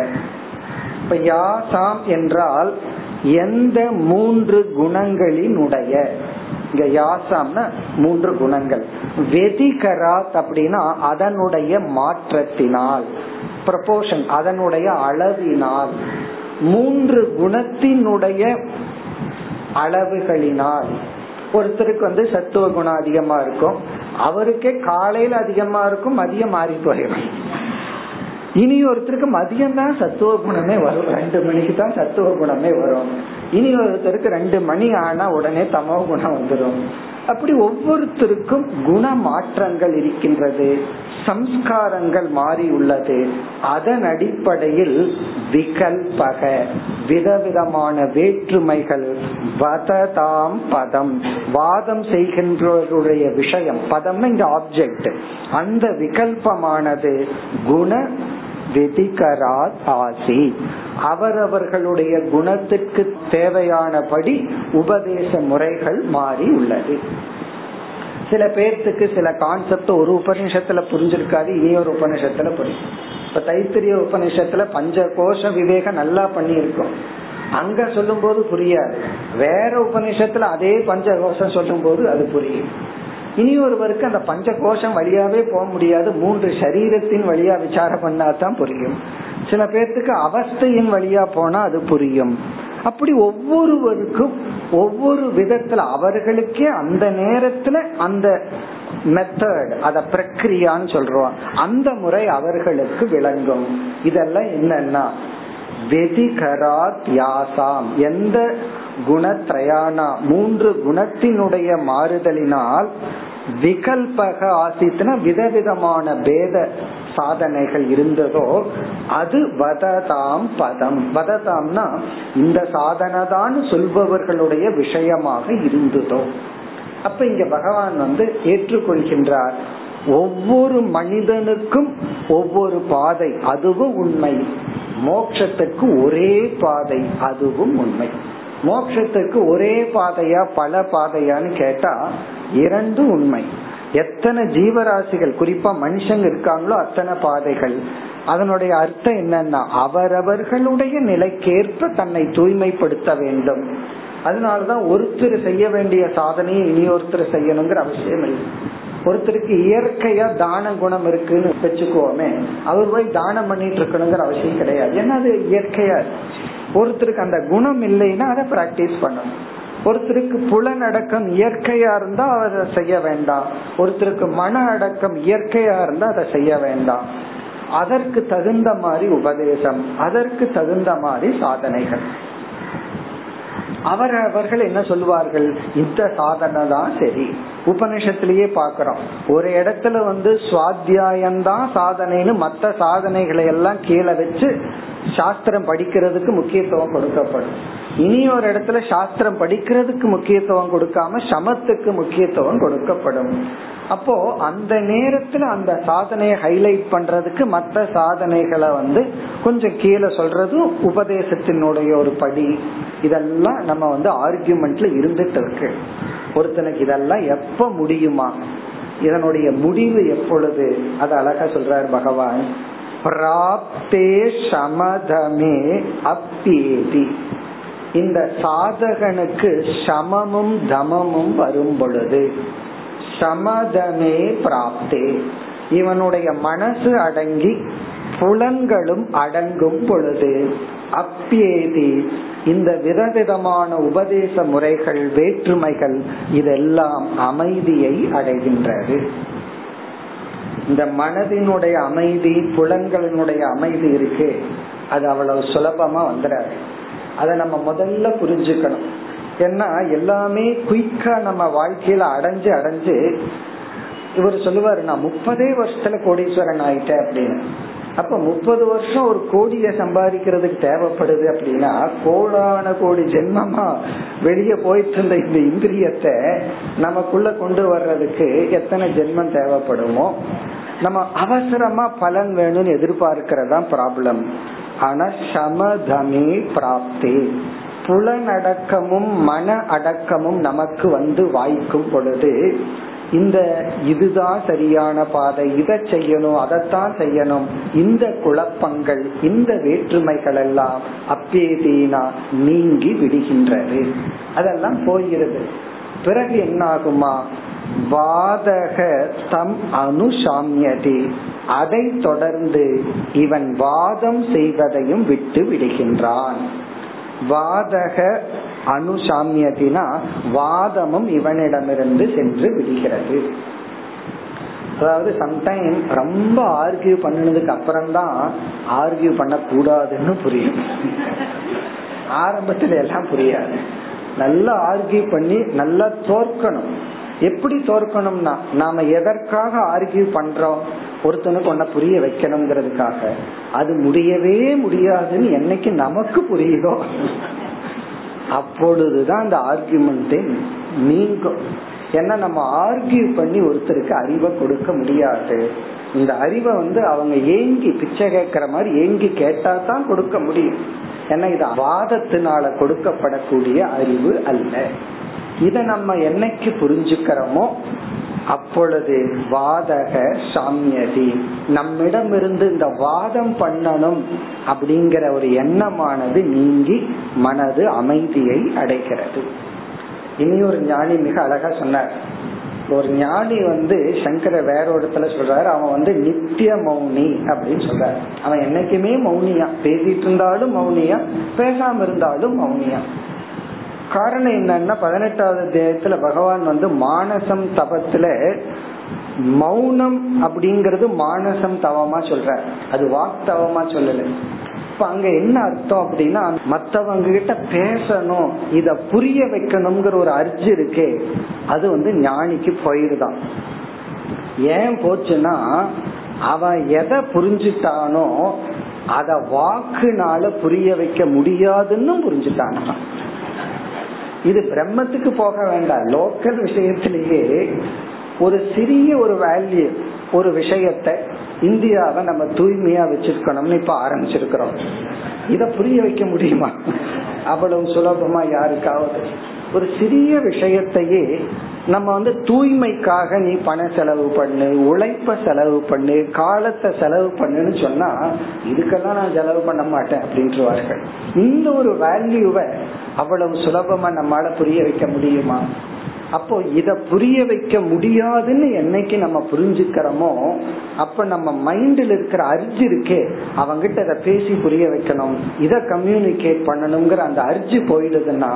இப்ப யாசாம் என்றால் எந்த மூன்று குணங்களினுடைய, இங்க யாசாம்னா மூன்று குணங்கள், வெதிகராத் அப்படின்னா அதனுடைய மாற்றத்தினால், ப்ரொபோஷன் அதனுடைய அளவினால், மூன்று குணத்தினுடைய அளவுகளினால். ஒருத்தருக்கு வந்து சத்துவ குணம் அதிகமா இருக்கும், அவருக்கே காலையில அதிகமா இருக்கும், மதியம் மாறி போயிடும். இனி ஒருத்தருக்கு மதியம் தான் சத்துவ குணமே வரும், ரெண்டு மணிக்கு தான் சத்துவ குணமே வரும். இனி ஒருத்தருக்கு ரெண்டு மணி ஆனா உடனே தமோ குணம் வந்துடும். அப்படி ஒவ்வொருத்தருக்கும் குண மாற்றங்கள் இருக்கின்றது, சம்ஸ்காரங்கள் மாறி உள்ளது. அதன் அடிப்படையில் விகல்பக விதவிதமான வேற்றுமைகள், வததாம் பதம் வாதம் செய்கின்றவருடைய விஷயம், பதம் இந்த ஆப்ஜெக்ட், அந்த விகல்பமானது குண வெதிகராத் ஆசி அவரவர்களுடைய குணத்திற்கு தேவையானபடி உபதேச முறைகள் மாறி உள்ளது. சில பேர்த்துக்கு சில கான்செப்ட் ஒரு உபநிஷத்துல புரிஞ்சிருக்காது, இனி ஒரு உபநிஷத்துல புரியும். இப்ப தைத்திரிய உபநிஷத்துல பஞ்ச கோஷ விவேகம் நல்லா பண்ணியிருக்கோம், அங்க சொல்லும் போது புரியாது. வேற உபநிஷத்துல அதே பஞ்ச கோஷம் சொல்லும் போது அது புரியும். இனி ஒருவருக்கு அந்த பஞ்ச கோஷம் வழியாவே போக முடியாது, மூன்று சரீரத்தின் வழியா விசாரம் பண்ணாதான் புரியும். சில பேர்த்துக்கு அவஸ்தையின் வழியா போனா அது புரியும். அப்படி ஒவ்வொருவருக்கும் ஒவ்வொரு விதத்துல அவர்களுக்கே அந்த நேரத்துல அந்த மெத்தட், அத பிரக்ரியான்னு சொல்றோம், அந்த முறை அவர்களுக்கு விளங்கும். இதெல்லாம் என்னன்னா வெதிகராத் யாசாம், எந்த குணத்ரயானா மூன்று குணத்தினுடைய மாறுதலினால் விகல்பக ஆசித்தன விதவிதமான பேத சாதனைகள் இருந்ததோ அது வததாம் பதம். வததாம்னா இந்த சாதனதான் சொல்பவர்களுடைய விஷயமாக இருந்ததோ. அப்ப இங்க பகவான் வந்து ஏற்றுக்கொள்கின்றார், ஒவ்வொரு மனிதனுக்கும் ஒவ்வொரு பாதை, அதுவும் உண்மை. மோட்சத்துக்கு ஒரே பாதை, அதுவும் உண்மை. மோட்சத்துக்கு ஒரே பாதையா பல பாதையான்னு கேட்டா இரண்டு உண்மை. எத்தனை ஜீவராசிகள் குறிப்பா மனுஷங்க இருக்காங்களோ அத்தனை பாதைகள். அதனுடைய அர்த்தம் என்னன்னா அவரவர்களுடைய நிலைக்கேற்ப தன்னை தூய்மைப்படுத்த வேண்டும். அதனாலதான் ஒருத்தர் செய்ய வேண்டிய சாதனையை இனி ஒருத்தர் செய்யணுங்கிற அவசியம் இல்லை. ஒருத்தருக்கு இயற்கையா தான குணம் இருக்குன்னு வச்சுக்கோமே, அவர் போய் தானம் பண்ணிட்டு இருக்கணுங்கிற அவசியம் கிடையாது, ஏன்னா அது இயற்கையா. ஒருத்தருக்கு அந்த குணம் இல்லைன்னா அதை பிராக்டிஸ் பண்ணணும். ஒருத்தருக்கு புலனடக்கம் இயற்கையா இருந்தா அதை செய்ய வேண்டாம், ஒருத்தருக்கு மன அடக்கம் இயற்கையா இருந்தா அதை செய்ய வேண்டாம். அதற்கு தகுந்த மாதிரி உபதேசம், அதற்கு தகுந்த மாதிரி சாதனைகள். அவரவர்கள் என்ன சொல்வார்கள், இந்த சாதனை தான் சரி. உபநிஷத்திலேயே பாக்கிறோம், ஒரு இடத்துல வந்து சுவாத்தியாயம்தான் சாதனைன்னு மற்ற சாதனைகளை எல்லாம் கீழே வச்சு சாஸ்திரம் படிக்கிறதுக்கு முக்கியத்துவம் கொடுக்கப்படும். இனி ஒரு இடத்துல சாஸ்திரம் படிக்கிறதுக்கு முக்கியத்துவம் கொடுக்காம சமத்துக்கு முக்கியத்துவம் கொடுக்கப்படும். அப்போ அந்த நேரத்துல அந்த சாதனையை ஹைலைட் பண்றதுக்கு மற்ற சாதனைகளை வந்து கொஞ்சம் கீழே சொல்றதும் உபதேசத்தினுடைய ஒரு படி. இதெல்லாம் நம்ம வந்து ஆர்கியூமெண்ட்ல இருந்துட்டு இருக்கு. ஒருத்தனுக்கு இதெல்லாம் எப்ப முடியுமா, இதனுடைய முடிவு எப்பொழுது? அது அழகா சொல்றாரு பகவான், பிராப்தே சமதமே அப்யேதி. இந்த சாதகனுக்கு சமமும் தமமும் வரும் பொழுது, சமதமே பிராப்தே, இவனுடைய மனசு அடங்கி புலன்களும் அடங்கும் பொழுது, அப்யேதி, இந்த விதவிதமான உபதேச முறைகள், வேற்றுமைகள் இதெல்லாம் அமைதியை அடைகின்றது. இந்த மனதினுடைய அமைதி, புலன்களினுடைய அமைதி இருக்கு, அது அவ்வளவு சுலபமா வந்துடாது. அத நம்ம முதல்ல புரிஞ்சுக்கணும். ஏன்னா எல்லாமே குயிக்கா நம்ம வாழ்க்கையில அடைஞ்சு அடைஞ்சு இவர் சொல்லுவாரு, நான் முப்பதே வருஷத்துல கோடீஸ்வரன் ஆயிட்டேன் அப்படின்னு. அப்ப முப்பது வருஷம் ஒரு கோடியை சம்பாதிக்கிறதுக்கு தேவைப்படுது அப்படின்னா கோடான கோடி ஜென்மமா வெளியே போயிட்டு இருந்த இந்த இந்திரியத்தை நமக்குள்ள கொண்டு வர்றதுக்கு எத்தனை ஜென்மம் தேவைப்படுமோ. நம்ம அவசரமா பலன் வேணும்னு எதிர்பார்க்கிறதா ப்ராப்ளம். ஆனா சமதமே பிராப்தி, புலனடக்கமும் மன அடக்கமும் நமக்கு வந்து வாய்க்கும் பொழுது, இந்த இதுதான் சரியான பாதை, இதை செய்யணும் அதைத்தான் செய்யணும், இந்த குழப்பங்கள் இந்த வேற்றுமைகள் எல்லாம் அப்பேதீனா நீங்கி விடுகின்றது. அதெல்லாம் போகிறது. பிறகு என்ன ஆகுமா, வாதக தம் அனுசாமியதி, அதை தொடர்ந்து இவன் வாதம் செய்வதையும் விட்டு விடுகின்றான். வாதக அனுசாமியதினா வாதமும் இவனிடமிருந்து சென்று விடுகிறது. அதாவது சம்டைம் ரொம்ப ஆர்கியூ பண்ணதுக்கு அப்புறம்தான் ஆர்கியூ பண்ண கூடாதுன்னு புரியும். ஆரம்பத்துல எல்லாம் புரியாது. நல்லா ஆர்கியூ பண்ணி நல்லா தோற்கணும். எப்படி தோற்கணும்னா நாம எதற்காக ஆர்கியூ பண்றோம், ஒருத்தனுக்கு ஒன்ன புரிய வைக்கணுங்கிறதுக்காக. அது முடியவே முடியாதுன்னு என்னைக்கு நமக்கு புரியுதோ அப்பொழுதுதான் அந்த ஆர்கியூமெண்டே நீங்கும். ஏன்னா நம்ம ஆர்கியூ பண்ணி ஒருத்தருக்கு அறிவை கொடுக்க முடியாது. இந்த அறிவை வந்து அவங்க ஏங்கி பிச்சை கேட்கிற மாதிரி ஏங்கி கேட்டா தான் கொடுக்க முடியும். ஏன்னா இது வாதத்தினால கொடுக்கப்படக்கூடிய அறிவு அல்ல. இத நம்ம என்னைக்கு புரிஞ்சுக்கிறோமோ அப்பொழுது வாதக சாமியதி, நம்மிடமிருந்து இந்த வாதம் பண்ணணும் அப்படிங்கிற ஒரு எண்ணமானது நீங்கி மனது அமைதியை அடைகிறது. இனி ஒரு ஞானி மிக அழகா சொன்னார். ஒரு ஞானி வந்து சங்கர வேற இடத்துல சொல்றாரு, அவன் வந்து நித்திய மௌனி அப்படின்னு சொல்றாரு. அவன் என்னைக்குமே மௌனியா, பேசிட்டு இருந்தாலும் மௌனியா, பேசாம இருந்தாலும் மௌனியா. காரணம் என்னன்னா, பதினெட்டாவது அத்தியாயத்துல பகவான் வந்து மானசம் தபத்துல மௌனம் அப்படிங்கறது மானசம் தவமா சொல்ற, அது வாக்தவமா சொல்லல. இப்ப அங்க என்ன அர்த்தம் அப்படின்னா, மத்தவங்க கிட்ட பேசணும், இத புரிய வைக்கணும்ங்கிற ஒரு அர்ஜி இருக்கே, அது வந்து ஞானிக்கு போயிருதான். ஏன் போச்சுன்னா, அவன் எதை புரிஞ்சுட்டானோ அத வாக்குனால புரிய வைக்க முடியாதுன்னு புரிஞ்சுட்டான். இது பிரம்மத்துக்கு போக வேண்டாம், லோக்கல் விஷயத்திலேயே ஒரு சிறிய ஒரு வேல்யூ, ஒரு விஷயத்தை இந்தியாவை நம்ம தூய்மையா வச்சிருக்கணும்னு இப்ப ஆரம்பிச்சிருக்கிறோம். இத புரிய வைக்க முடியுமா அவ்வளவு சுலபமா யாருக்காவது? ஒரு சிறிய விஷயத்தையே நம்ம வந்து தூய்மைக்காக நீ பண செலவு பண்ணு, உழைப்ப செலவு பண்ணு, காலத்தை செலவு பண்ணுன்னு சொன்னா, இதுக்கெல்லாம் நான் செலவு பண்ண மாட்டேன் அப்படின்ட்டுவார்கள். இந்த ஒரு வேல்யூவை அவ்வளவு சுலபமா நம்மளால புரிய வைக்க முடியுமா? அப்போ இத புரிய வைக்க முடியாதுன்னு என்னைக்கு நம்ம புரிஞ்சுக்கிறோமோ, அப்ப நம்ம மைண்ட்ல இருக்கிற அர்ஜி இருக்கே, அவங்கிட்ட இதை பேசி புரிய வைக்கணும், இத கம்யூனிகேட் பண்ணணுங்கிற அந்த அர்ஜி போயிடுதுன்னா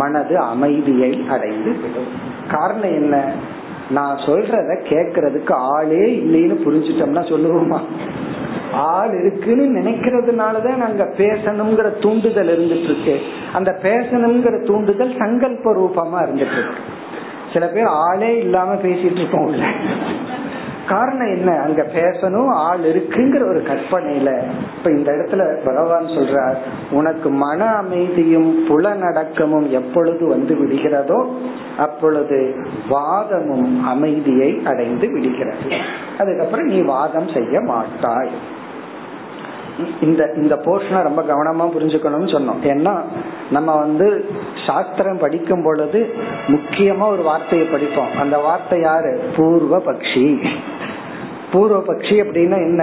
மனது அமைதியை அடைந்து விடும். காரணம் என்ன, நான் சொல்றத கேட்கறதுக்கு ஆளே இல்லைன்னு புரிஞ்சுட்டோம்னா சொல்லுவோமா? ஆள் இருக்குன்னு நினைக்கிறதுனாலதான் நாங்க பேசணுங்கிற தூண்டுதல் இருந்துட்டு இருக்கு. அந்த பேசணுங்கிற தூண்டுதல் சங்கல்ப ரூபமா இருந்துட்டு இருக்கு. சில பேர் ஆளே இல்லாம பேசிட்டு இருக்கோம்ல, காரணம் என்ன, அங்க பேசணும் ஆள் இருக்குங்கிற ஒரு கற்பனையில. இப்ப இந்த இடத்துல பகவான் சொல்றார், உனக்கு மன அமைதியும் புலனடக்கமும் எப்பொழுது வந்து விடுகிறதோ அப்பொழுது வாதமும் அமைதியை அடைந்து விடுகிறது. அதுக்கப்புறம் நீ வாதம் செய்ய மாட்டாய். இந்த இந்த போர்ஷனை ரொம்ப கவனமா புரிஞ்சுக்கணும்னு சொன்னோம். ஏன்னா நம்ம வந்து சாஸ்திரம் படிக்கும் பொழுது முக்கியமா ஒரு வார்த்தையை படிப்போம். அந்த வார்த்தை யாரு? பூர்வ பக்ஷி. பூர்வ பக்ஷி அப்படின்னா என்ன?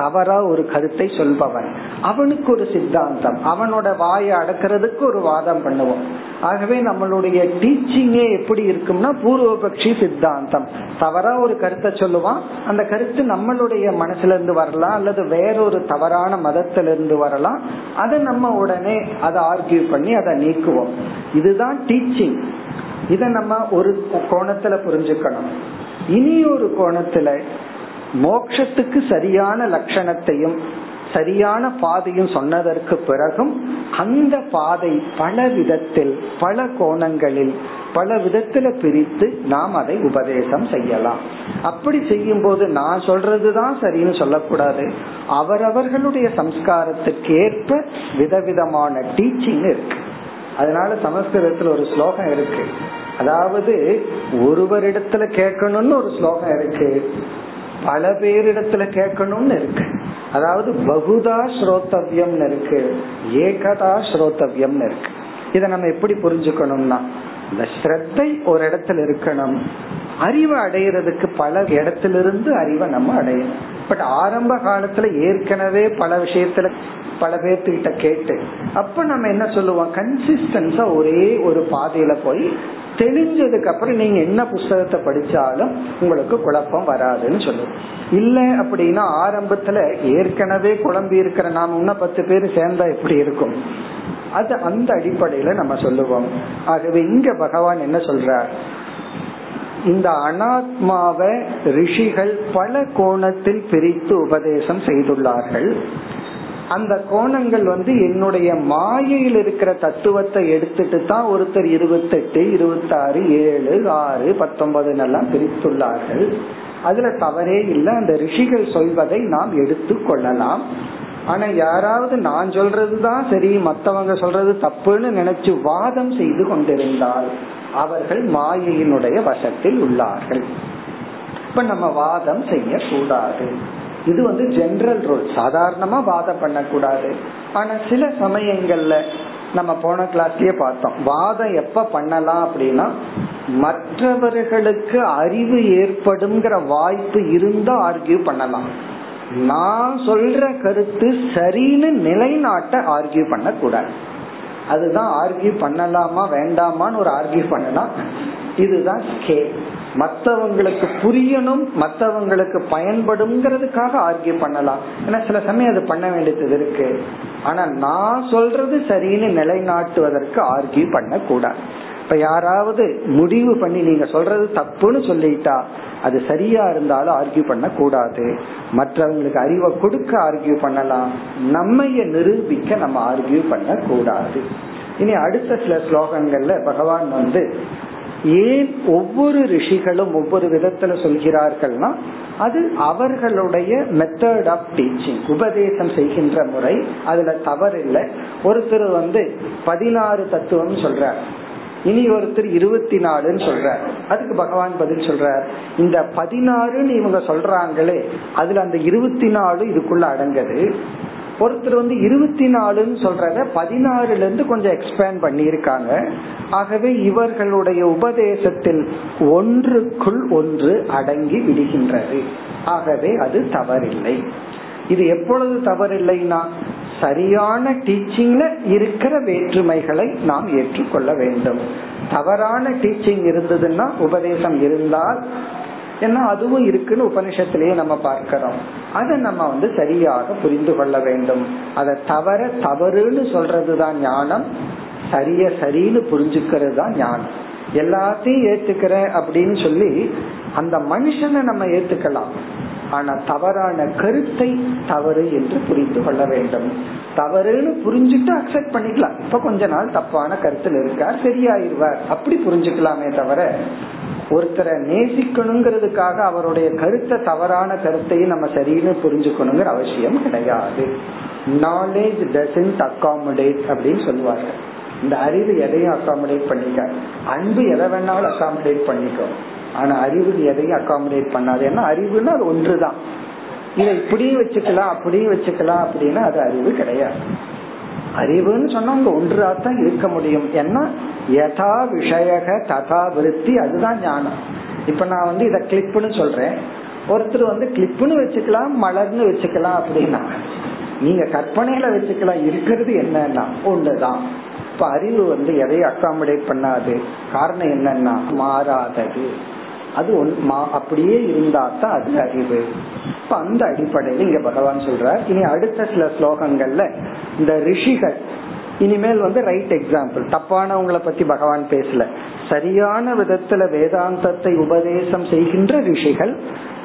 தவறா ஒரு கருத்தை சொல்பவன். அவனுக்கு ஒரு சித்தாந்தம், அவனோட வாயை அடக்கிறதுக்கு ஒரு வாதம் பண்ணுவோம். ஆகவே நம்மளுடைய டீச்சிங்கே எப்படி இருக்கும்னா, பூர்வ பக்ஷி சித்தாந்தம். தவறா ஒரு கருத்தை சொல்லுவான், அந்த கருத்து நம்மளுடைய மனசுல இருந்து வரலாம் அல்லது வேறொரு தவறான மதத்துல இருந்து வரலாம். அதை நம்ம உடனே அதை ஆர்கியூ பண்ணி அதை நீக்குவோம். இதுதான் டீச்சிங். இத நம்ம ஒரு கோணத்துல புரிஞ்சுக்கணும். இனி ஒரு கோணத்துல மோட்சத்துக்கு சரியான லட்சணத்தையும் சரியான பாதையும் சொன்னதற்கு பிறகும் அந்த பாதை பல விதத்தில், பல கோணங்களில், பல விதத்துல பிரித்து நாம் அதை உபதேசம் செய்யலாம். அப்படி செய்யும் போது நான் சொல்றதுதான் சரின்னு சொல்லக்கூடாது. அவரவர்களுடைய சம்ஸ்காரத்துக்கு ஏற்ப விதவிதமான டீச்சிங் இருக்கு. அதனால சமஸ்கிருதத்துல ஒரு ஸ்லோகம் இருக்கு, அதாவது ஒருவரிடத்துல கேட்கணும்னு ஒரு ஸ்லோகம் இருக்கு, பல பேரிடத்துல கேட்கணும்னு இருக்கு, அதாவது பகுதா ஸ்ரோதவ்யம் இருக்கு, ஏகதா ஸ்ரோதவ்யம் இருக்கு. இத நம்ம எப்படி புரிஞ்சுக்கணும்னா, இந்த ஸ்ரத்தை ஒரு இடத்துல இருக்கணும், அறிவை அடையிறதுக்கு பல இடத்திலிருந்து அறிவை நம்ம அடையணும். பட் ஆரம்ப காலத்துல ஏற்கனவே பல விஷயத்துல பல பேர்த்துக்கிட்ட கேட்டு, அப்ப நம்ம என்ன சொல்லுவோம், கன்சிஸ்டன்ஸா ஒரே ஒரு பாதையில போய் தெரிஞ்சதுக்கு அப்புறம் நீங்க என்ன புஸ்தகத்தை படிச்சாலும் உங்களுக்கு குழப்பம் வராதுன்னு சொல்லுவோம். இல்ல அப்படின்னா ஆரம்பத்துல ஏற்கனவே குழம்பி இருக்கிற நாம இன்னும் பத்து பேர் சேர்ந்தா எப்படி இருக்கும், அது அந்த அடிப்படையில நம்ம சொல்லுவோம். ஆகவே இங்க பகவான் என்ன சொல்றார், இந்த அனாத்மாவை ரிஷிகள் பல கோணத்தில் பிரித்து உபதேசம் செய்துள்ளார்கள். அந்த கோணங்கள் வந்து என்னுடைய மாயையில் இருக்கிற தத்துவத்தை எடுத்துட்டு தான் ஒருத்தர் இருபத்தி எட்டு இருபத்தி ஆறு ஏழு ஆறு பத்தொன்பது எல்லாம் பிரித்துள்ளார்கள். அதுல தவறே இல்லை, அந்த ரிஷிகள் சொல்வதை நாம் எடுத்து கொள்ளலாம். ஆனா யாராவது நான் சொல்றதுதான் சரி, மற்றவங்க சொல்றது தப்புன்னு நினைச்சு வாதம் செய்து கொண்டிருந்தால் அவர்கள் மாயையினுடைய வசத்தில் உள்ளார்கள். இப்ப நம்ம வாதம் செய்ய கூடாது. இது வந்து ஜெனரல் ரூல், சாதாரணமா வாதம் பண்ணக்கூடாது. ஆனா சில சமயங்கள்ல நம்ம போன கிளாஸ்லயே பார்த்தோம், வாதம் எப்ப பண்ணலாம் அப்படின்னா, மற்றவர்களுக்கு அறிவு ஏற்படும்ங்கிற வாய்ப்பு இருந்தா ஆர்கியூ பண்ணலாம். நான் சொல்ற கருத்து சரின்னு நிலைநாட்ட ஆர்கியூ பண்ண கூடாது. அதுதான் ஆர்கியூ பண்ணலாமா வேண்டாமான்னு ஒரு ஆர்கியூ பண்ணலாம். இதுதான் ஸ்கேல். மற்றவங்களுக்கு புரியணும், மற்றவங்களுக்கு பயன்படும்ங்கிறதுக்காக ஆர்கியூ பண்ணலாம். ஏன்னா சில சமயம் அது பண்ண வேண்டியது இருக்கு. ஆனா நான் சொல்றது சரின்னு நிலைநாட்டுவதற்கு ஆர்கியூ பண்ண கூடாது. இப்ப யாராவது முடிவு பண்ணி நீங்க சொல்றது தப்புன்னு சொல்லிட்டா அது சரியா இருந்தாலும் ஆர்கியூ பண்ண கூடாது. மற்றவங்களுக்கு அறிவை கொடுக்க ஆர்கியூ பண்ணலாம், நம்மைய நிரூபிக்க நம்ம ஆர்கியூ பண்ண கூடாது. இனி அடுத்த சில ஸ்லோகங்கள்ல பகவான் வந்து ஏன் ஒவ்வொரு ரிஷிகளும் ஒவ்வொரு விதத்துல சொல்கிறார்கள்னா அது அவர்களுடைய மெத்தட் ஆஃப் டீச்சிங், உபதேசம் செய்கின்ற முறை. அதுல தவறு இல்லை. ஒருத்தர் வந்து பதினாறு தத்துவம் சொல்றார், இனி ஒருத்தர் இருபத்தி நாலுன்னு சொல்றார். அதுக்கு பகவான் பதில் சொல்றார், இந்த பதினாறுன்னு இவங்க சொல்றாங்களே அதுல அந்த இருபத்தி நாலு இதுக்குள்ள அடங்குது. ஒருத்தர் வந்து இருபத்தி நாலுன்னு சொல்றத பதினாறுல இருந்து கொஞ்சம் எக்ஸ்பேண்ட் பண்ணியிருக்காங்க. ஆகவே இவர்களுடைய உபதேசத்தில் ஒன்றுக்குள் ஒன்று அடங்கி விடுகின்றது. ஆகவே அது தவறில்லை. இது எப்பொழுது தவறில்லைன்னா சரியான டீச்சிங்ல இருக்கிற வேற்றுமைகளை நாம் ஏற்றுக்கொள்ள வேண்டும். தவறான டீச்சிங் இருந்ததுன்னா உபதேசம் இருந்தால் ஏன்னா அதுவும் இருக்குன்னு உபனிஷத்திலேயே நம்ம பார்க்கிறோம். அதை நம்ம வந்து சரியாக புரிந்து கொள்ள வேண்டும். அதை தவற தவறுன்னு சொல்றதுதான் ஞானம், சரிய சரின்னு புரிஞ்சுக்கிறது தான் ஞானம். எல்லாத்தையும் ஏத்துக்கிற அப்படின்னு சொல்லி அந்த மனுஷனை நம்ம ஏத்துக்கலாம், ஆனா தவறான கருத்தை தவறு என்று புரிந்து கொள்ள வேண்டும். தவறுன்னு புரிஞ்சுட்டு அக்செப்ட் பண்ணிக்கலாம். இப்ப கொஞ்ச நாள் தப்பான கருத்துல இருக்கார், சரியாயிருவார், அப்படி புரிஞ்சுக்கலாமே தவிர ஒருத்தரை நேசிக்கணுங்கிறதுக்காக அவருடைய கருத்தை தவறான கருத்தையும் நம்ம சரின்னு புரிஞ்சுக்கணுங்கிற அவசியம் கிடையாது. knowledge doesn't accommodate அப்படின்னு சொல்லுவாங்க. இந்த அறிவு எதையும் அகாமடேட் பண்ணிக்க, அன்பு எதை வேணாலும் அகாமடேட் பண்ணிக்கோ, ஆனா அறிவு எதையும் அகாமடேட் பண்ணாது. ஏன்னா அறிவுன்னா அது ஒன்றுதான். இதை இப்படியும் வச்சுக்கலாம் அப்படியும் வச்சுக்கலாம் அப்படின்னா அது அறிவு கிடையாது. அறிவுன்னு சொன்னா உங்க ஒன்றா தான் இருக்க முடியும். ஏன்னா யதா விஷயக ததா விருத்தி, அதுதான் ஞானம். இப்ப நான் வந்து இத கிளிப்புன்னு சொல்றேன், ஒருத்தர் வந்து கிளிப்புன்னு வச்சுக்கலாம் மலர்னு வச்சுக்கலாம் அப்படின்னா நீங்க கற்பனையில வச்சுக்கலாம், இருக்கிறது என்னன்னா ஒன்றுதான். இப்ப அறிவு வந்து எதையும் அகாமடேட் பண்ணாது. காரணம் என்னன்னா மாறாதது, அது அப்படியே இருந்தாதான் அது அறிவு. இப்ப அந்த அடிப்படையில் இங்க பகவான் சொல்றார். இனி அடுத்த சில ஸ்லோகங்கள்ல இந்த ரிஷிகள் இனிமேல் வந்து ரைட் எக்ஸாம்பிள், தப்பானவங்களை பத்தி பகவான் பேசல, சரியான விதத்துல வேதாந்தத்தை உபதேசம் செய்கின்ற ரிஷிகள்.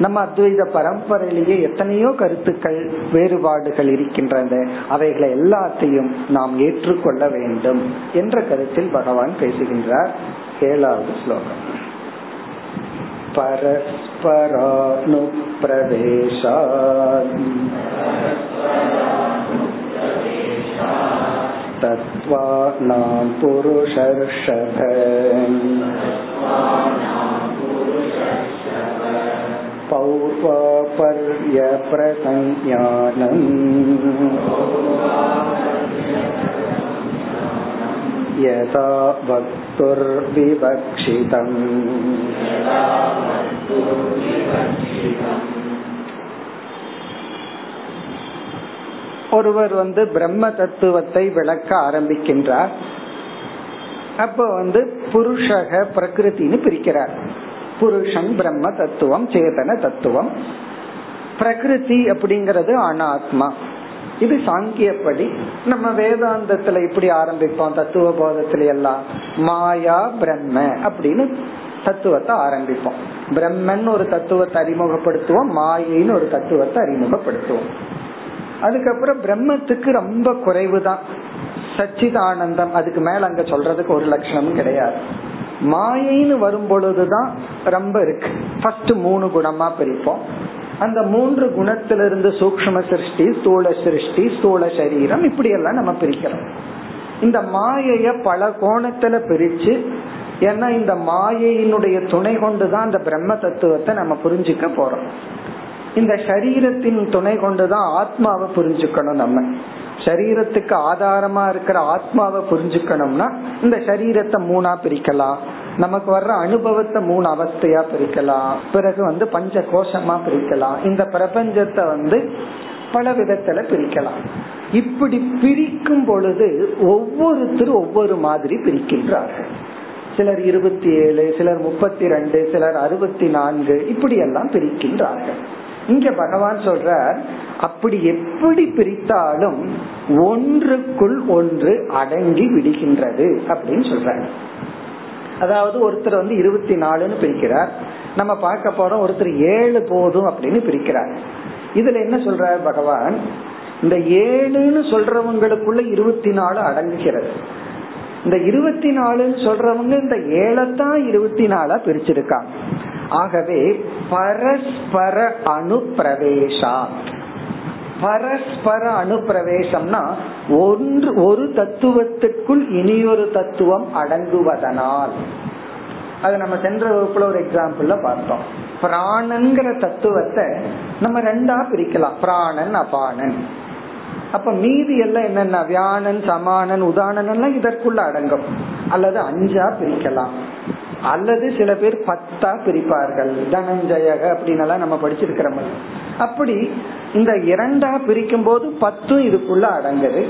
நம்ம அத்வைத பரம்பரையிலேயே எத்தனையோ கருத்துக்கள் வேறுபாடுகள் இருக்கின்றன, அவைகளை எல்லாத்தையும் நாம் ஏற்றுக்கொள்ள வேண்டும் என்ற கருத்தில் பகவான் பேசுகின்றார். ஏழாவது ஸ்லோகம் பரஸ்பரானுப்ரவேஷாத் தத்வானாம் புருஷர்ஷபம் பௌவாபர்ய பிரசஞ்ஞானம் யதா வக்துர் விவக்ஷிதம். ஒருவர் வந்து பிரம்ம தத்துவத்தை விளக்க ஆரம்பிக்கின்றார். அப்ப வந்து புருஷக பிரகிருத்தின்னு பிரிக்கிறார். புருஷன் பிரம்ம தத்துவம், சேதன தத்துவம். பிரகிருதி அப்படிங்கறது அனாத்மா. இது சாங்கியப்படி நம்ம வேதாந்தத்துல இப்படி ஆரம்பிப்போம், தத்துவ போதத்துல எல்லாம் மாயா பிரம்ம அப்படின்னு தத்துவத்தை ஆரம்பிப்போம். பிரம்மன் ஒரு தத்துவத்தை அறிமுகப்படுத்துவோம், மாயின்னு ஒரு தத்துவத்தை அறிமுகப்படுத்துவோம். அதுக்கப்புறம் பிரம்மத்துக்கு ரொம்ப குறைவுதான், சச்சிதானந்தம், அதுக்கு மேல அங்க சொல்றதுக்கு ஒரு லட்சணமும் கிடையாது. மாயின்னு வரும் பொழுதுதான் ரொம்ப இருக்கு. ஃபர்ஸ்ட் மூணு குணமா பிரிப்போம். அந்த மூன்று குணத்திலிருந்து சூக்ஷ்ம சிருஷ்டி, ஸ்தூல சிருஷ்டி, ஸ்தூல சரீரம், இப்படி எல்லாம் நம்ம பிரிக்கிறோம். இந்த மாயைய பல கோணத்துல பிரிச்சு, ஏன்னா இந்த மாயையினுடைய துணை கொண்டுதான் அந்த பிரம்ம தத்துவத்தை நம்ம புரிஞ்சுக்க போறோம். இந்த சரீரத்தின் துணை கொண்டுதான் ஆத்மாவை புரிஞ்சுக்கணும். நம்ம சரீரத்துக்கு ஆதாரமா இருக்கிற ஆத்மாவை புரிஞ்சுக்கணும்னா இந்த சரீரத்தை மூணா பிரிக்கலாம். நமக்கு வர்ற அனுபவத்தை மூணு அவஸ்தையா பிரிக்கலாம், பிறகு வந்து பஞ்ச கோஷமா பிரிக்கலாம், இந்த பிரபஞ்சத்தை வந்து பல விதத்துல பிரிக்கலாம். இப்படி பிரிக்கும் பொழுது ஒவ்வொருத்தரும் ஒவ்வொரு மாதிரி பிரிக்கின்றார்கள். சிலர் இருபத்தி ஏழு, சிலர் முப்பத்தி ரெண்டு, சிலர் அறுபத்தி நான்கு, இப்படி எல்லாம் பிரிக்கின்றார்கள். இங்க பகவான் சொல்ற அப்படி எப்படி பிரித்தாலும் ஒன்றுக்குள் ஒன்று அடங்கி விடுகின்றது அப்படின்னு சொல்றாங்க. அதாவது ஒருத்தர் வந்து இருபத்தி நாலுன்னு பிரிக்கிறார், நம்ம பார்க்க போறோம் ஒருத்தர் ஏழு போதும் அப்படின்னு பிரிக்கிறார். இதுல என்ன சொல்ற பகவான், இந்த ஏழுன்னு சொல்றவங்களுக்குள்ள இருபத்தி நாலு அடங்குகிறது. இந்த இருபத்தி நாலுன்னு சொல்றவங்க இந்த ஏழத்தான் இருபத்தி நாலா பிரிச்சிருக்காங்க. ஆகவே பரஸ்பர அணுப்பிரவேசா, பரஸ்பர அணுப்பிரவேசம்னா ஒன்று ஒரு தத்துவத்துக்குள் இனியொரு தத்துவம் அடங்குவதனால். அது நம்ம சென்ற வகுப்புல ஒரு எக்ஸாம்பிள்ல பார்த்தோம். பிராணங்கிற தத்துவத்தை நம்ம ரெண்டா பிரிக்கலாம், பிராணன் அபானன். அப்ப மீதி எல்லாம் என்னென்ன, வியானன் சமானன் உதானன் எல்லாம் இதற்குள்ள அடங்கும். அல்லது அஞ்சா பிரிக்கலாம், அல்லது சில பேர் பத்தா பிரிப்பார்கள், தனஞ்சயக அப்படின்னலாம் நம்ம படிச்சிருக்கிற மாதிரி. அப்படி இந்த இரண்டா பிரிக்கும் போது பத்து இதுக்குள்ள அடங்குது,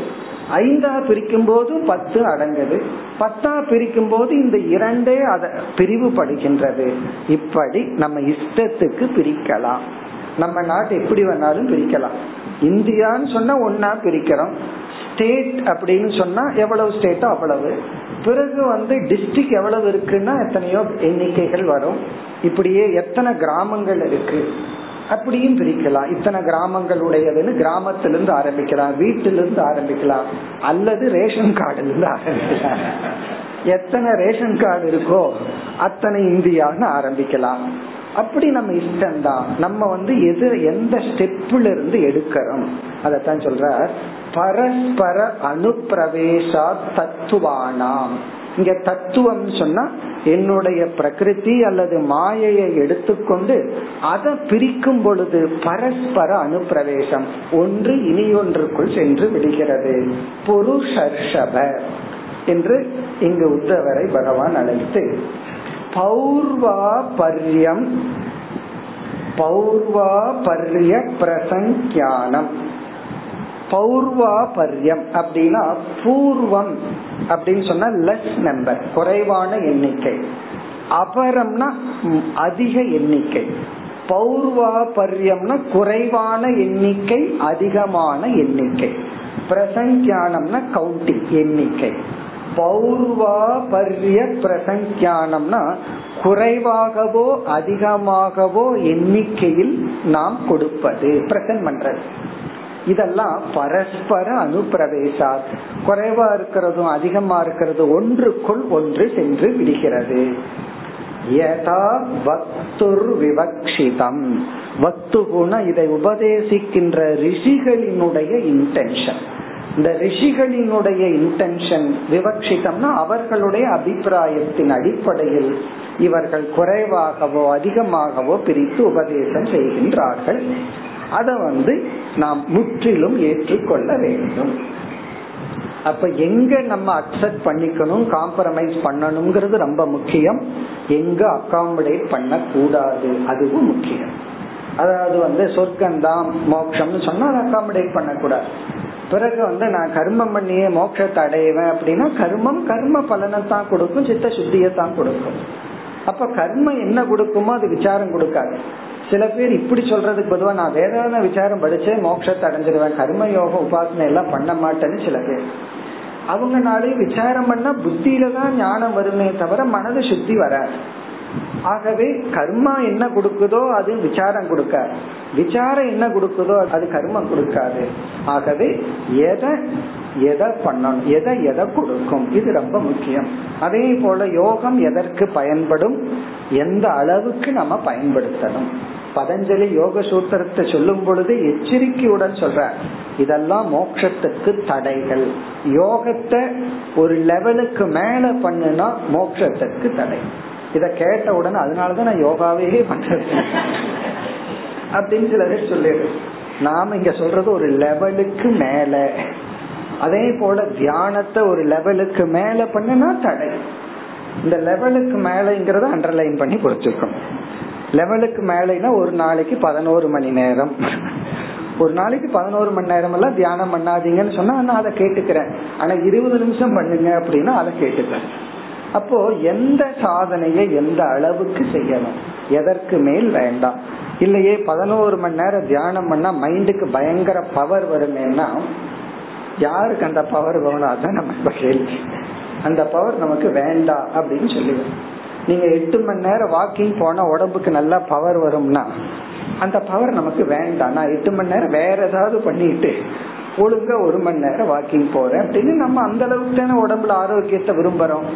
ஐந்தா பிரிக்கும் போது பத்து அடங்குது, பத்தா பிரிக்கும் போது இந்த இரண்டே அத பிரிவுபடுகின்றது. இப்படி நம்ம இஷ்டத்துக்கு பிரிக்கலாம். நம்ம நாட்டு எப்படி வேணாலும் பிரிக்கலாம். இந்தியான்னு சொன்னா ஒன்னா பிரிக்கிறோம், ஸ்டேட் அப்படின்னு சொன்னா எவ்வளவு ஸ்டேட்டோ அவ்வளவு, பிறகு வந்து டிஸ்ட்ரிக்ட் எவ்வளவு இருக்குன்னா எத்தனையோ எண்ணிக்கைகள் வரும், இப்படியே எத்தனை கிராமங்கள் இருக்கு அப்படியும் பிரிக்கலாம். இத்தனை கிராமங்கள் உடையதுன்னு கிராமத்திலிருந்து ஆரம்பிக்கலாம், வீட்டிலிருந்து ஆரம்பிக்கலாம், அல்லது ரேஷன் கார்டுல இருந்து ஆரம்பிக்கலாம். எத்தனை ரேஷன் கார்டு இருக்கோ அத்தனை இந்தியான்னு ஆரம்பிக்கலாம். அப்படி நம்ம இஷ்டம்தான், நம்ம வந்து எது எந்த ஸ்டெப்ல இருந்து எடுக்கிறோம் அதத்தான் சொல்ற பரஸ்பர அனுப்பிரவேசா தத்துவானாம். இங்க தத்துவம் சொன்னா என்னுடைய பிரகிருதி அல்லது மாயையை எடுத்துக்கொண்டு அதை பிரிக்கும் பொழுது பரஸ்பர அனுப்பிரவேசம், ஒன்று இனியொன்றுக்குள் சென்று விடுகிறது. புருஷர்ஷப என்று இங்கு உத்தவரை பகவான் அழைத்து பௌர்வா பர்யம் பௌர்வா பர்ய பிரசஞ்ஞானம். பௌர்வா பர்யம் அப்படின்னா பூர்வம் அப்படின்னு சொன்னா லெஸ் நம்பர், குறைவான எண்ணிக்கை. அபரம்னா அதிக எண்ணிக்கை. பௌர்வா பர்யம்னா குறைவான எண்ணிக்கை, அதிகமான எண்ணிக்கை. பிரசஞ்ஞானம்னா கவுண்டிங், எண்ணிக்கை. பௌர்வா பர்ய பிரசஞ்ஞானம்னா குறைவாகவோ அதிகமாகவோ எண்ணிக்கையில் நாம் கொடுப்பது, பிரசன் பண்றது. இதெல்லாம் பரஸ்பர அனுப்பிரவேசா, குறைவா இருக்கிறதும் அதிகமா இருக்கிறது ஒன்றுக்குள் ஒன்று சென்று விடுகிறது. யதா வக்துர் விவக்ஷிதம், வக்துகுண இதை உபதேசிக்கின்ற ரிஷிகளினுடைய இன்டென்ஷன். இந்த ரிஷிகளினுடைய இன்டென்ஷன் விவக்ஷிதம்னா அவர்களுடைய அபிப்பிராயத்தின் அடிப்படையில் இவர்கள் குறைவாகவோ அதிகமாகவோ பிரித்து உபதேசம் செய்கின்றார்கள். அத வந்து நாம் முற்றிலும் ஏற்றுக்கொள்ள வேண்டும். அப்ப எங்க நம்ம அக்செப்ட் பண்ணிக்கணும், காம்ப்ரமைஸ் பண்ணணும்ங்கிறது ரொம்ப முக்கியம். எங்க அகாமடேட் பண்ண கூடாது அதுவும் முக்கியம். அதாவது வந்து சொர்க்கம்தான் மோட்சம்னு சொன்னா அதை அகாமடேட் பண்ணக்கூடாது. பிறகு வந்து நான் கர்மம் பண்ணியே மோட்சத்தை அடைவேன் அப்படின்னா கர்மம் கர்ம பலனை தான் கொடுக்கும், சித்த சுத்தியை தான் கொடுக்கும். அப்ப கர்மம் என்ன கொடுக்குமோ அது விசாரம் கொடுக்காது. சில பேர் இப்படி சொல்றதுக்கு பொதுவா நான் வேதாந்த விசாரம் படிச்சே மோட்சத்தை அடைஞ்சிருவேன், கர்மயோகம் உபாசனை எல்லாம் பண்ண மாட்டேன்னு சில பேர். அவங்கனாலே விசாரம் பண்ணா புத்தியில தான் ஞானம் வருமே தவிர மனது சுத்தி வராது. ஆகவே கர்மா என்ன கொடுக்குதோ அது விசாரம் கொடுக்காது, விசாரம் என்ன கொடுக்குதோ அது கர்மம் கொடுக்காது. ஆகவே எதை எதை பண்ணணும், எதை எதை கொடுக்கும், இது ரொம்ப முக்கியம். அதே போல யோகம் எதற்கு பயன்படும், எந்த அளவுக்கு நம்ம பயன்படுத்தணும். பதஞ்சலி யோக சூத்திரத்தை சொல்லும் பொழுது எச்சரிக்கையுடன் சொல்ற, இதெல்லாம் மோட்சத்துக்கு தடைகள். யோகத்தை ஒரு லெவலுக்கு மேல பண்ணுனா மோட்சத்துக்கு தடை. இத கேட்ட உடனே அதனாலதான் நான் யோகாவே பண்றது அப்படின்னு சில பேர் சொல்லிடு. நாம இங்க சொல்றது ஒரு லெவலுக்கு மேல. அதே போல தியானத்தை ஒரு லெவலுக்கு மேல பண்ணுனா தடை. இந்த லெவலுக்கு மேலங்கிறத அண்டர்லைன் பண்ணி குறிச்சிருக்கோம். லெவலுக்கு மேலைனா ஒரு நாளைக்கு பதினோரு மணி நேரம் ஒரு நாளைக்கு பதினோரு மணி நேரம் எல்லாம் தியானம் பண்ணாதீங்கன்னு சொன்னா நான் அதை கேட்டுக்கிறேன். ஆனா இருபது நிமிஷம் பண்ணுங்க அப்படின்னா அதை கேட்டுக்கிறேன். அப்போ எந்த சாதனையை எந்த அளவுக்கு செய்யணும், எதற்கு மேல் வேண்டாம். இல்லையே பதினோரு மணி நேரம் தியானம் பண்ணா மைண்டுக்கு பயங்கர பவர் வருமேன்னா யாருக்கு அந்த பவர் வேணாதான் நம்ம கேள்வி. அந்த பவர் நமக்கு வேண்டாம் அப்படின்னு சொல்லுவேன். நீங்க எட்டு மணி நேரம் வாக்கிங் போனா உடம்புக்கு நல்லா பவர் வரும்னா அந்த பவர் நமக்கு வேண்டாம். நான் எட்டு மணி நேரம் வேற ஏதாவது பண்ணிட்டு ஒழுங்கா ஒரு மணி நேரம் வாக்கிங் போறேன் அப்படின்னு நம்ம அந்த அளவுக்கு தானே உடம்புல ஆரோக்கியத்தை விரும்புறோம்,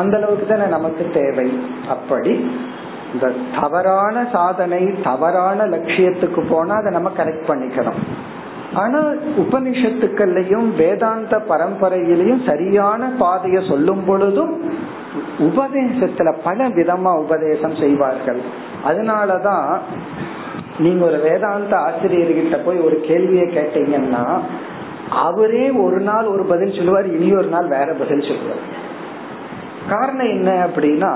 அந்த அளவுக்கு தானே நமக்கு தேவை. அப்படி இந்த தவறான சாதனை தவறான லட்சியத்துக்கு போனா அதை நம்ம கரெக்ட் பண்ணிக்கிறோம். ஆனா உபனிஷத்துக்கள்லயும் வேதாந்த பரம்பரையிலையும் சரியான பாதையை சொல்லும் பொழுதும் உபதேசத்துல பல விதமா உபதேசம் செய்வார்கள். அதனாலதான் நீங்க ஒரு வேதாந்த ஆசிரியர்கிட்ட போய் ஒரு கேள்வியை கேட்டீங்கன்னா அவரே ஒரு நாள் ஒரு பதில் சொல்லுவார், இனி ஒரு நாள் வேற பதில் சொல்லுவார். காரணம் என்ன அப்படின்னா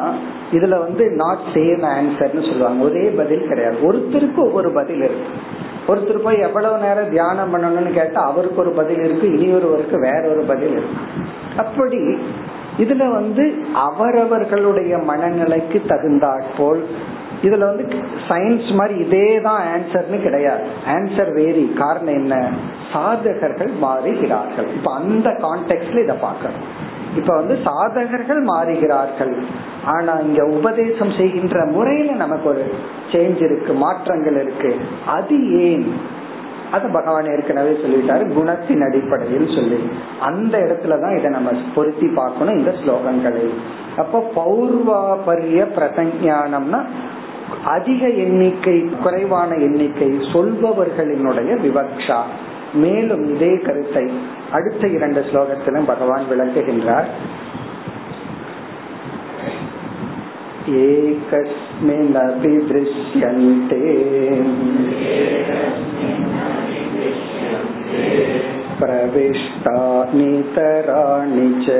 இதுல வந்து நாட் சேம் ஆன்சர்னு சொல்லுவாங்க, ஒரே பதில் கிடையாது. ஒருத்தருக்கு ஒவ்வொரு பதில் இருக்கு. ஒருத்தர் போய் எவ்வளவு நேரம் தியானம் பண்ணணும்னு கேட்டா அவருக்கு ஒரு பதில் இருக்கு, இனி ஒருவருக்கு வேற ஒரு பதில் இருக்கு. அப்படி இதுல வந்து அவரவர்களுடைய மனநிலைக்கு தகுந்தாற்போல் இதுல வந்து சயின்ஸ் மாதிரி இதேதான் ஆன்சர்னு கிடையாது. Answer vary. காரணம் என்ன, சாதகர்கள் மாறுகிறார்கள். இப்ப அந்த கான்டெக்ட்ல இத பார்க்கணும். இப்ப வந்து சாதகர்கள் மாறுகிறார்கள், ஆனா இங்க உபதேசம் செய்கின்ற முறையில நமக்கு ஒரு சேஞ்ச் இருக்கு, மாற்றங்கள் இருக்கு. அது ஏன், அது பகவான் ஏற்கனவே சொல்லிட்டாரு குணத்தின் அடிப்படையில் சொல்லி. அந்த இடத்துலதான் இதை நம்ம பொருத்தி பார்க்கணும் இந்த ஸ்லோகங்களை. அப்ப பௌர்வாபரிய பிரசஞானம்னா அதிக எண்ணிக்கை குறைவான எண்ணிக்கை சொல்பவர்களினுடைய விவக்ஷா. மேலும் இதே கருத்தை அடுத்த இரண்டு ஸ்லோகத்திலும் பகவான் விளக்குகின்றார். ஏகஸ்மின் அபித்ருஷ்யந்தே பிரவிஷ்டானி தராணி ச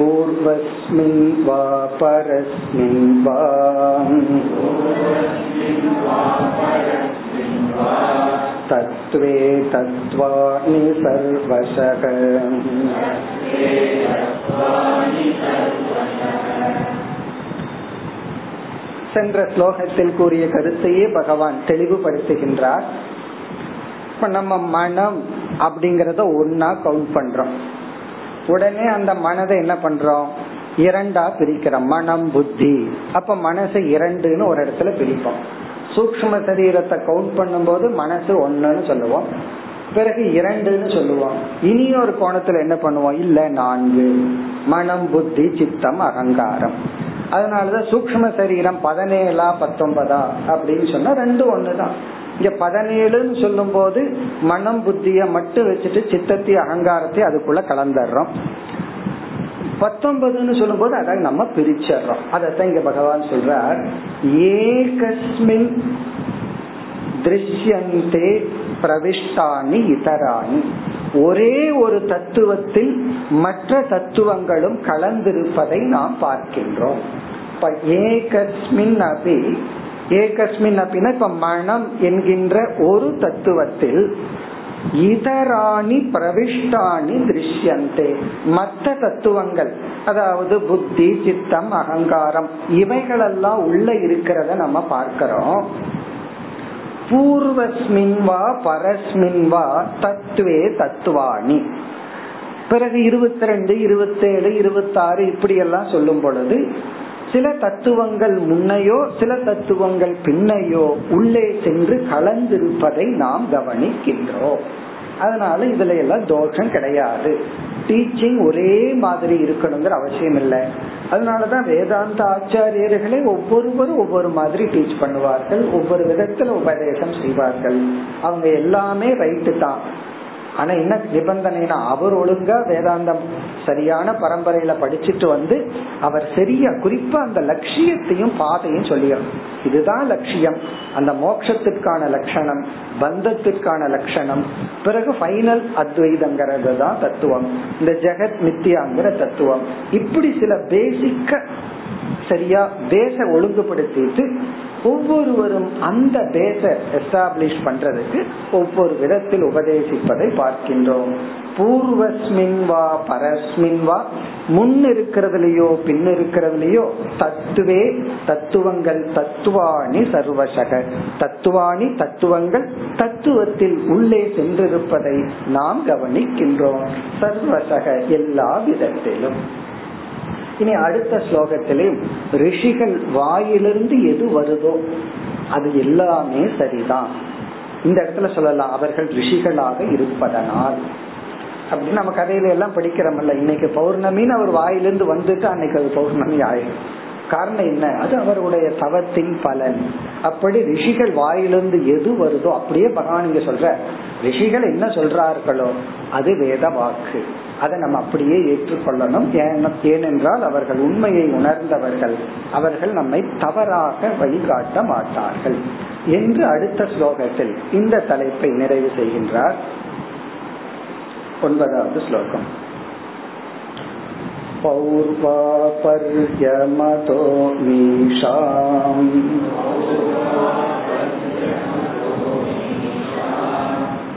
பூர்வஸ்மின் வா பரஸ்மின் வா தத்வே தத்வானி சர்வசக. சென்ற ஸ்லோகத்தில் கூறிய கருத்தையே பகவான் தெளிவுபடுத்துகின்றார். இப்ப நம்ம மனம் அப்படிங்கறத ஒன்னா கவுண்ட் பண்றோம். உடனே அந்த மனதை என்ன பண்றோம், இரண்டா பிரிக்கிறோம், மனம் புத்தி. அப்ப மனசை இரண்டுன்னு ஒரு இடத்துல பிரிப்போம். சூக்ஷ்ம சரீரத்தை கவுண்ட் பண்ணும் போது மனசு ஒண்ணுன்னு சொல்லுவோம், பிறகு இரண்டுன்னு சொல்லுவோம். இனி ஒரு கோணத்துல என்ன பண்ணுவோம், இல்ல நான்கு, மனம் புத்தி சித்தம் அகங்காரம். அதனாலதான் சூக்ஷ்ம சரீரம் பதினேழா பத்தொன்பதா அப்படின்னு சொன்னா ரெண்டு ஒண்ணுதான். இங்க பதினேழுன்னு சொல்லும் போது மனம் புத்திய மட்டும் வச்சுட்டு சித்தத்தை அகங்காரத்தை அதுக்குள்ள கலந்துடுறோம். பத்தொன்பதுன்னு சொல்லும் போது அதை நம்ம பிரிச்சிடுறோம். அதத்தான் இங்க பகவான் சொல்றார், ஏகஸ்மின் திருஷ்யந்தே பிரவிஷ்டானி இதராணி. ஒரே ஒரு தத்துவத்தில் மற்ற தத்துவங்களும் கலந்திருப்பதை நாம் பார்க்கின்றோம். இப்ப ஏகஸ்மின் அபி, ஏகஸ்மின் அபினா இப்ப மனம் என்கின்ற ஒரு தத்துவத்தில் இதராணி பிரவிஷ்டானி திருஷ்யந்தே, மற்ற தத்துவங்கள் அதாவது புத்தி சித்தம் அகங்காரம் இவைகளெல்லாம் உள்ள இருக்கிறத நம்ம பார்க்கிறோம். பூர்வஸ்மின் வா பரஸ்மின் வா தத்துவே தத்துவாணி. பிறகு இருபத்தி ரெண்டு இருபத்தி ஏழு இருபத்தி ஆறு இப்படி எல்லாம் சொல்லும் பொழுது சில தத்துவங்கள் முன்னையோ சில தத்துவங்கள் பின்னையோ உள்ளே சென்று கலந்திருப்பதை நாம் கவனிக்கின்றோம். அதனால இதுல எல்லாம் தோஷம் கிடையாது. டீச்சிங் ஒரே மாதிரி இருக்கணுங்கிற அவசியம் இல்லை. அதனாலதான் வேதாந்த ஆச்சாரியர்களே ஒவ்வொருவரும் ஒவ்வொரு மாதிரி டீச் பண்ணுவார்கள், ஒவ்வொரு விதத்துல உபதேசம் செய்வார்கள். அவங்க எல்லாமே ரைட்டு தான். ஆனா என்ன நிபந்தனைனா, அவர் ஒழுங்கா வேதாந்தம் சரியான பரம்பரையில படிச்சுட்டு வந்து அவர் சரியா குறிப்பா அந்த லட்சியத்தையும் பாதையும் சொல்லிடணும். இதுதான் லட்சியம், அந்த மோட்சத்திற்கான லட்சணம், பந்தத்திற்கான லட்சணம். பிறகு ஃபைனல் அத்வைதங்கிறது தான் தத்துவம், இந்த ஜெகத் மித்தியாங்கிற தத்துவம். இப்படி சில பேசிக்க சரியா பேச ஒழுங்குபடுத்திட்டு ஒவ்வொருவரும் அந்த பேச எஸ்டாப்ளிஷ் பண்றதுக்கு ஒவ்வொரு விதத்தில் உபதேசிப்பதை பார்க்கின்றோம். பூர்வஸ்மின் வா பரஸ்மின் வா, முன் இருக்கிறதுலயோ பின் இருக்கிறதுலயோ தத்துவே தத்துவங்கள், தத்துவாணி சர்வசக தத்துவாணி தத்துவங்கள், தத்துவத்தில் உள்ளே சென்றிருப்பதை நாம் கவனிக்கின்றோம். சர்வசக எல்லா விதத்திலும். இனி அடுத்த ஸ்லோகத்திலும் ரிஷிகள் வாயிலிருந்து எது வருதோ அது எல்லாமே சரிதான். இந்த இடத்துல சொல்லலாம் அவர்கள் ரிஷிகளாக இருப்பதனால் அப்படின்னு. நம்ம கதையில எல்லாம் படிக்கிறோம்ல, இன்னைக்கு பௌர்ணமின்னு அவர் வாயிலிருந்து வந்துட்டு அன்னைக்கு அது பௌர்ணமி ஆயிடும். காரணம் என்ன? அது அவருடைய தவத்தின் பலன். அப்படி ரிஷிகள் வாயிலிருந்து எது வருதோ அப்படியே பகவான் சொல்ற, ரிஷிகள் என்ன சொல்றார்களோ அது வேத வாக்கு, அதை நம்ம அப்படியே ஏற்றுக்கொள்ளணும். ஏனென்றால் அவர்கள் உண்மையை உணர்ந்தவர்கள், அவர்கள் நம்மை தவறாக வழிகாட்ட மாட்டார்கள் என்று அடுத்த ஸ்லோகத்தில் இந்த தலைப்பை நிறைவு செய்கின்றார். ஒன்பதாவது ஸ்லோகம். பௌர்வாபர்யமதோ மீஷாம்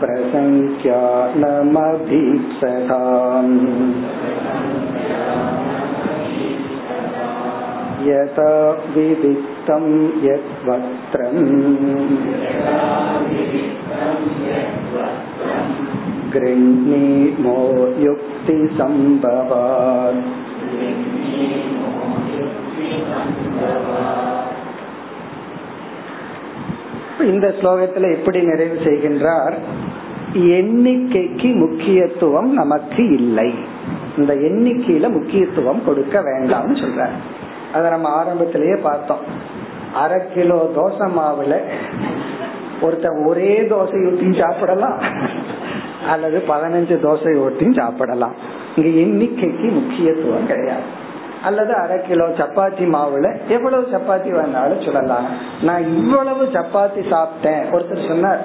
பிரசங்க்யானமபீப்சதாம் யதா விதிக்தம் யத் வக்த்ரம் க்ருண்மீமோ யுக்தி சம்பவாத். இந்த ஸ்லோகத்துல எப்படி நிறைவு செய்கின்றார்? எண்ணிக்கைக்கு முக்கியத்துவம் நமக்கு இல்லை, இந்த எண்ணிக்கையில முக்கியத்துவம் கொடுக்க வேண்டாம்னு சொல்றார். அத நம்ம ஆரம்பத்திலேயே பார்த்தோம். அரை கிலோ தோசை மாவுல ஒருத்த ஒரே தோசை ஊற்றியும் சாப்பிடலாம், அல்லது பதினஞ்சு தோசை ஊற்றியும் சாப்பிடலாம். இங்க எண்ணிக்கைக்கு முக்கியத்துவம் கிடையாது. அல்லது அரை கிலோ சப்பாத்தி மாவுல எவ்வளவு சப்பாத்தி வேணாலும் சொல்லலாம். நான் இவ்வளவு சப்பாத்தி சாப்பிட்டேன், ஒருத்தர் சொன்னார்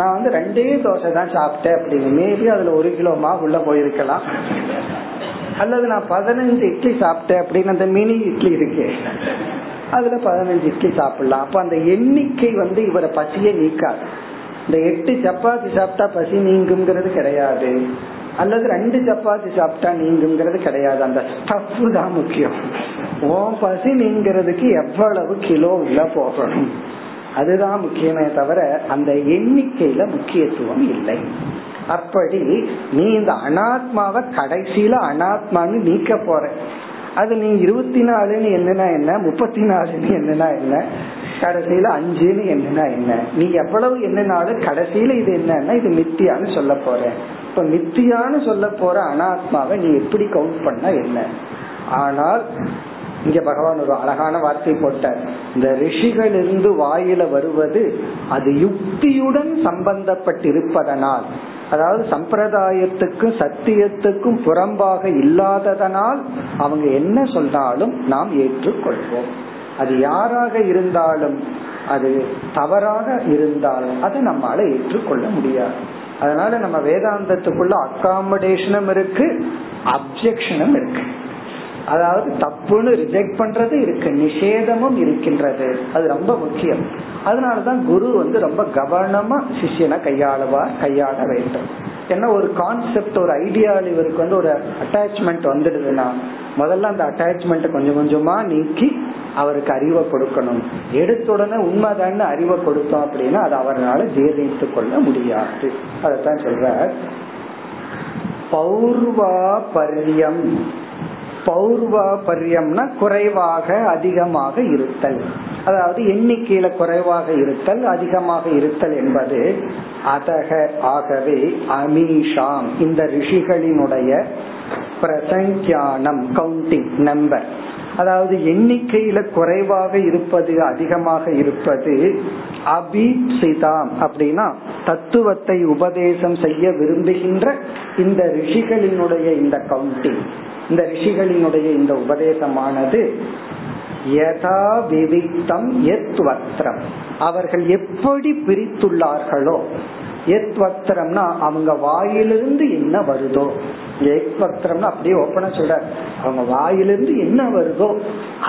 நான் வந்து ரெண்டே தோசை தான் சாப்பிட்டேன் அப்படின்னு. மேபி அதுல ஒரு கிலோ மாவு உள்ள போயிருக்கலாம். அல்லது நான் பதினஞ்சு இட்லி சாப்பிட்டேன் அப்படின்னு, அந்த மினி இட்லி இருக்கே அதுல பதினஞ்சு இட்லி சாப்பிடலாம். அப்ப அந்த எண்ணிக்கை வந்து இவரை பசியே நீக்காது. இந்த எட்டு சப்பாத்தி சாப்பிட்டா பசி நீங்குங்கிறது கிடையாது, அல்லது ரெண்டு சப்பாத்தி சாப்பிட்டா நீங்குங்கிறது கிடையாது. அந்த ஸ்டஃப் தான் முக்கியம். ஓ பசி நீங்கிறதுக்கு எவ்வளவு கிலோ உள்ள போகணும் அதுதான் முக்கியமே தவிர அந்த எண்ணிக்கையில முக்கியத்துவம் இல்லை. அப்படி நீ இந்த அனாத்மாவை கடைசியில அனாத்மான்னு நீக்க போற, அது நீ இருபத்தி நாலுன்னு என்னன்னா என்ன, முப்பத்தி நாலுன்னு என்னன்னா என்ன, கடைசியில அஞ்சுன்னு என்னன்னா என்ன, நீ எவ்வளவு என்னன்னாலும் கடைசியில இது என்னன்னா இது மித்தியான்னு சொல்ல போற. இப்ப மித்தியான்னு சொல்ல போற அனாத்மாவை நீ எப்படி கவுண்ட் பண்ண என்ன? ஆனால் இங்க பகவான் ஒரு அழகான வார்த்தை போட்டார். இந்த ரிஷிகள் இருந்து வாயில வருவது அது யுக்தியுடன் சம்பந்தப்பட்டிருப்பதனால், அதாவது சம்பிரதாயத்துக்கும் சத்தியத்துக்கும் புறம்பாக இல்லாததனால் அவங்க என்ன சொன்னாலும் நாம் ஏற்றுக்கொள்வோம். அது யாராக இருந்தாலும், அது தவறாக இருந்தாலும் அதை நம்மால ஏற்றுக்கொள்ள முடியாது. அதனால நம்ம வேதாந்தத்துக்குள்ள அகாமடேஷனும் இருக்கு, அப்செக்ஷனும் இருக்கு. அதாவது தப்புன்னு ரிஜெக்ட் பண்றது இருக்கு, நிஷேதமும் இருக்கின்றது. அது ரொம்ப முக்கியம். அதனாலதான் குரு வந்து ரொம்ப கவனமா சிஷ்யனை கையாளவா கையாள வேண்டும். ஏன்னா ஒரு கான்செப்ட், ஒரு ஐடியால இவருக்கு வந்து ஒரு அட்டாச்மெண்ட் வந்துடுதுன்னா முதல்ல அந்த அட்டாச்மெண்ட் கொஞ்சம் கொஞ்சமா நீக்கி அவருக்கு அறிவை கொடுக்கணும். எடுத்த உடனே உண்மைதான்னு அறிவை கொடுத்தோம் அப்படின்னா அது அவரால் ஜீரணித்து கொள்ள முடியாது. அதத்தான் சொல்ற பௌர்வா பர்யம். பௌர்வா பர்யம்னா குறைவாக அதிகமாக இருத்தல், அதாவது எண்ணிக்கையில குறைவாக இருத்தல் அதிகமாக இருத்தல் என்பது அதக ஆகவே அமீஷாம் இந்த ரிஷிகளினுடைய பிரசங்கியானம் கவுண்டிங் நம்பர், அதாவது எண்ணிக்கையில குறைவாக இருப்பது அதிகமாக இருப்பது அபிப்சிதாம் அப்படின்னா தத்துவத்தை உபதேசம் செய்ய விரும்புகின்ற இந்த ரிஷிகளினுடைய இந்த கவுண்டிங், இந்த ரிஷிகளினுடைய இந்த உபதேசமானது அவர்கள் எப்படி பிரித்துள்ளார்களோ, எத் வத்திரம்னா அவங்க வாயிலிருந்து என்ன வருதோ, எத் வத்திரம்னா அப்படியே ஓப்பனா சொல்ற அவங்க வாயிலிருந்து என்ன வருதோ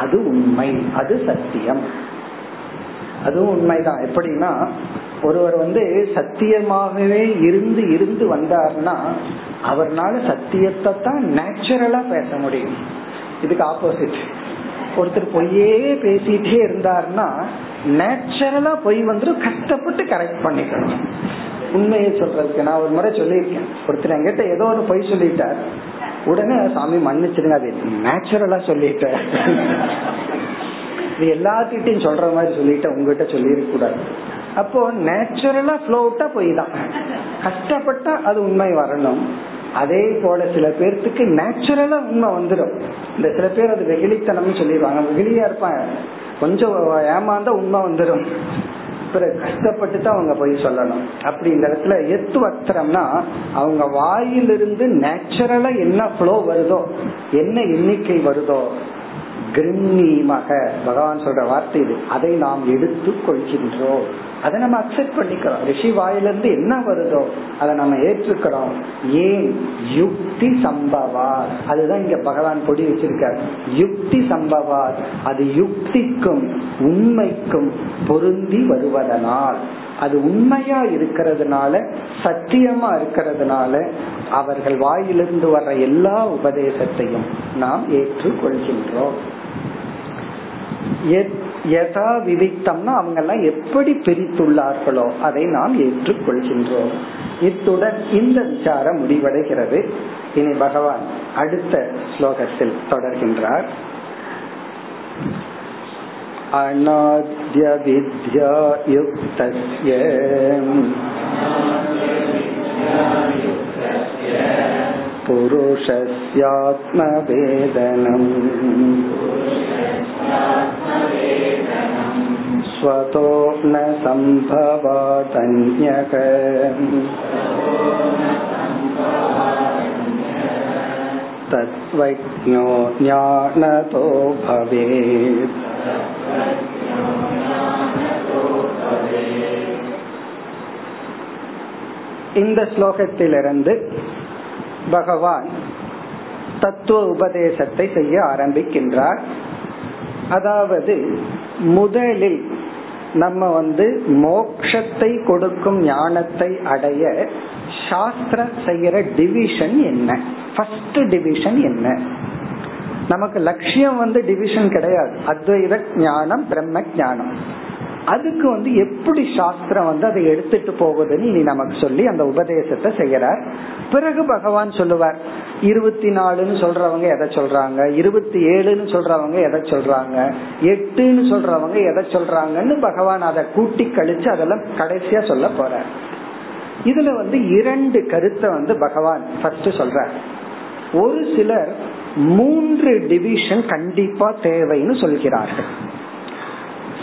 அது உண்மை, அது சத்தியம், அதுவும் உண்மைதான். எப்படின்னா ஒருவர் வந்து சத்தியமாகவே இருந்து இருந்து வந்தார்னா அவர்னால சத்தியத்தை தான் நேச்சுரலா பேச முடியும். இதுக்கு ஆப்போசிட் ஒருத்தர் பொய்யே பேசிட்டே இருந்தார்னா நேச்சுரலா பொய் வந்து கஷ்டப்பட்டு கரெக்ட் பண்ணிக்கணும். உண்மையை சொல்றதுக்கு நான் ஒரு முறை சொல்லியிருக்கேன், ஒருத்தர் என்கிட்ட ஏதோ ஒரு பொய் சொல்லிட்டார், உடனே சாமி மன்னிச்சிருங்க அது நேச்சுரலா சொல்லிட்டார், இது எல்லாத்திட்டையும் சொல்ற மாதிரி சொல்லிட்ட உங்ககிட்ட சொல்லிருக்க கூடாது. அப்போ நேச்சுரலா ஃப்ளோட்டா போய் தான் கஷ்டப்பட்டா அது உண்மை வரணும். அதே போல சில பேர்த்துக்கு நேச்சுரலா உண்மை வந்துடும். இந்த சில பேர் அது வெகுளித்தனம்னு சொல்லிடுவாங்க, வெகுளியா இருப்பாங்க, கொஞ்சம் ஏமாந்தா உண்மை வந்துடும், பிறகு கஷ்டப்பட்டு தான் அவங்க போய் சொல்லணும். அப்படி இந்த இடத்துல எத்து வத்திரம்னா அவங்க வாயிலிருந்து நேச்சுரலா என்ன ஃப்ளோ வருதோ, என்ன எண்ணிக்கை வருதோ, பகவான் சொல்ற வார்த்தை இது, அதை நாம் எடுத்து கொள்கின்றோம், அதை நம்ம அக்செப்ட் பண்ணிக்கிறோம். ரிஷி வாயிலிருந்து என்ன வருதோ அதை நம்ம ஏற்றுக்கிறோம். ஏன் யுக்தி சம்பவா, அதுதான் இங்க பகவான் பொடி வச்சிருக்கார், யுக்தி சம்பவா, அது யுக்திக்கும் உண்மைக்கும் பொருந்தி வருவதனால், அது உண்மையா இருக்கிறதுனால, சத்தியமா இருக்கிறதுனால அவர்கள் வாயிலிருந்து வர்ற எல்லா உபதேசத்தையும் நாம் ஏற்றுக் கொள்கின்றோம். யதா விவிக்தம்னா அவங்க எல்லாம் எப்படி பிரித்துள்ளார்களோ அதை நாம் ஏற்றுக் கொள்கின்றோம். இத்துடன் இந்த விசாரம் முடிவடைகிறது. இனி பகவான் அடுத்த ஸ்லோகத்தில் தொடர்கின்றார். அநாத்ய வித்யா யுக்தஸ்ய புருஷஸ்யாத்ம வேதனம் ஸ்வதோ ந சம்பவாதன்யக. தத்வைக்ஞோ ஞானதோ பவேத். இந்த ஸ்லோகத்திலிருந்து பகவான் தத்துவ உபதேசத்தை செய்ய ஆரம்பிக்கின்றார். அதாவது முதலில் நம்ம வந்து மோட்சத்தை கொடுக்கும் ஞானத்தை அடைய சாஸ்திர செய்யற டிவிஷன் என்ன, ஃபர்ஸ்ட் டிவிஷன் என்ன? நமக்கு லட்சியம் வந்து டிவிஷன் கிடையாது, அத்வைத ஞானம் பிரம்ம ஞானம். அதுக்கு வந்து எப்படி சாஸ்திரம் வந்து அதை எடுத்துட்டு போகுதுன்னு இனி நமக்கு சொல்லி அந்த உபதேசத்தை செய்யறார். பிறகு பகவான் சொல்லுவார், இருபத்தி நாலுன்னு சொல்றவங்க எதை சொல்றாங்க, இருபத்தி ஏழுன்னு சொல்றவங்க எதை சொல்றாங்க, எட்டுன்னு சொல்றவங்க எதை சொல்றாங்கன்னு பகவான் அதை கூட்டி கழிச்சு அதெல்லாம் கடைசியா சொல்ல போறார். இதுல வந்து இரண்டு கருத்தை வந்து பகவான் ஃபர்ஸ்ட் சொல்றார். ஒரு சிலர் மூன்று டிவிஷன் கண்டிப்பா தேவைன்னு சொல்கிறார்கள்.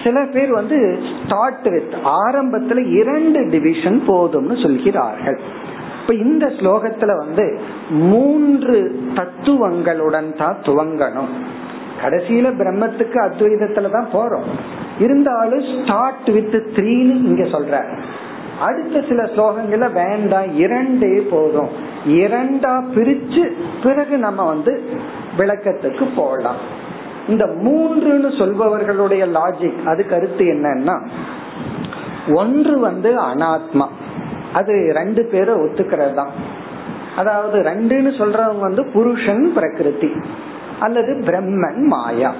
சில பேர் வந்து ஸ்டார்ட் வித் ஆரம்பத்துல இரண்டு டிவிஷன் போதும்னு சொல்கிறார்கள். இப்ப இந்த ஸ்லோகத்துல வந்து மூன்று தத்துவங்களுடன் தான் துவங்கணும். கடைசியில பிரம்மத்துக்கு அத்வைதத்துலதான் போறோம், இருந்தாலும் ஸ்டார்ட் வித் த்ரீன்னு இங்க சொல்ற. அடுத்த சில ஸ்லோகங்கள்ல வேண்டாம், இரண்டே போதும், இரண்டா பிரிச்சு பிறகு நம்ம வந்து விளக்கத்துக்கு போகலாம். இந்த மூன்றுன்னு சொல்பவர்களுடைய லாஜிக் அது கருத்து என்னன்னா, ஒன்று வந்து அனாத்மா, அது ரெண்டு பேரை ஒத்துக்கிறது தான். அதாவது ரெண்டுன்னு சொல்றவங்க வந்து புருஷன் பிரகிருதி அல்லது பிரம்மன் மாயா,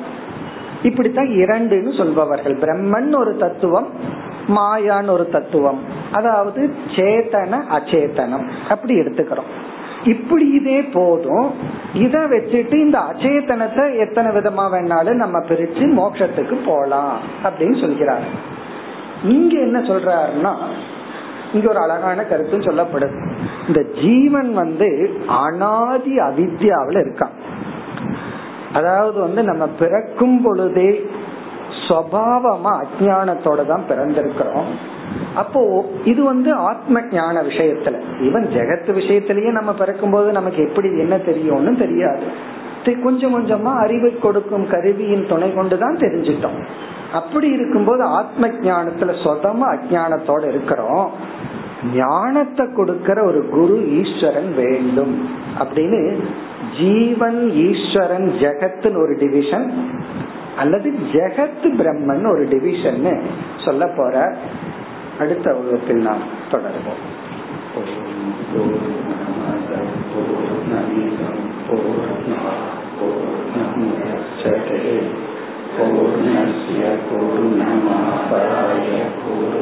இப்படித்தான் இரண்டுன்னு சொல்பவர்கள். பிரம்மன் ஒரு தத்துவம், மாயான்னு ஒரு தத்துவம், அதாவது சேதன அச்சேதனம் அப்படி எடுத்துக்கிறோம். இப்படி இதே போதும், இத வச்சுட்டு இந்த அச்சேதனத்தை எத்தனை விதமா வேணாலும் நம்ம பிரிச்சு மோட்சத்துக்கு போலாம் அப்படின்னு சொல்கிறார். இங்க என்ன சொல்றாருன்னா, இங்க ஒரு அழகான கருத்து சொல்லப்படுது. இந்த ஜீவன் வந்து அனாதி அவித்யாவில இருக்கான். அதாவது வந்து நம்ம பிறக்கும் பொழுதே சுபாவமா அஞ்ஞானத்தோட தான் பிறந்திருக்கிறோம். அப்போ இது வந்து ஆத்ம ஞான விஷயத்துல, ஈவன் ஜெகத்து விஷயத்திலேயே நம்ம பிறக்கும் போது நமக்கு எப்படி என்ன தெரியும்னு தெரியாது. கொஞ்சம் கொஞ்சமா அறிவு கொடுக்கும் கருவியின் துணை கொண்டுதான் தெரிஞ்சிட்டோம். அப்படி இருக்கும்போது ஆத்ம ஞானத்துல சொதமா அஞ்ஞானத்தோட இருக்கிறோம். ஞானத்தை கொடுக்கிற ஒரு குரு ஈஸ்வரன் வேண்டும் அப்படின்னு ஜீவன் ஈஸ்வரன் ஜெகத்துன்னு ஒரு டிவிஷன், அல்லது ஜெகத் பிரம்மன் ஒரு டிவிஷன் சொல்ல போற. அடுத்த வகுப்பில் நாம் தொடர்வோம். பூர்ணமத பூர்ணமேவ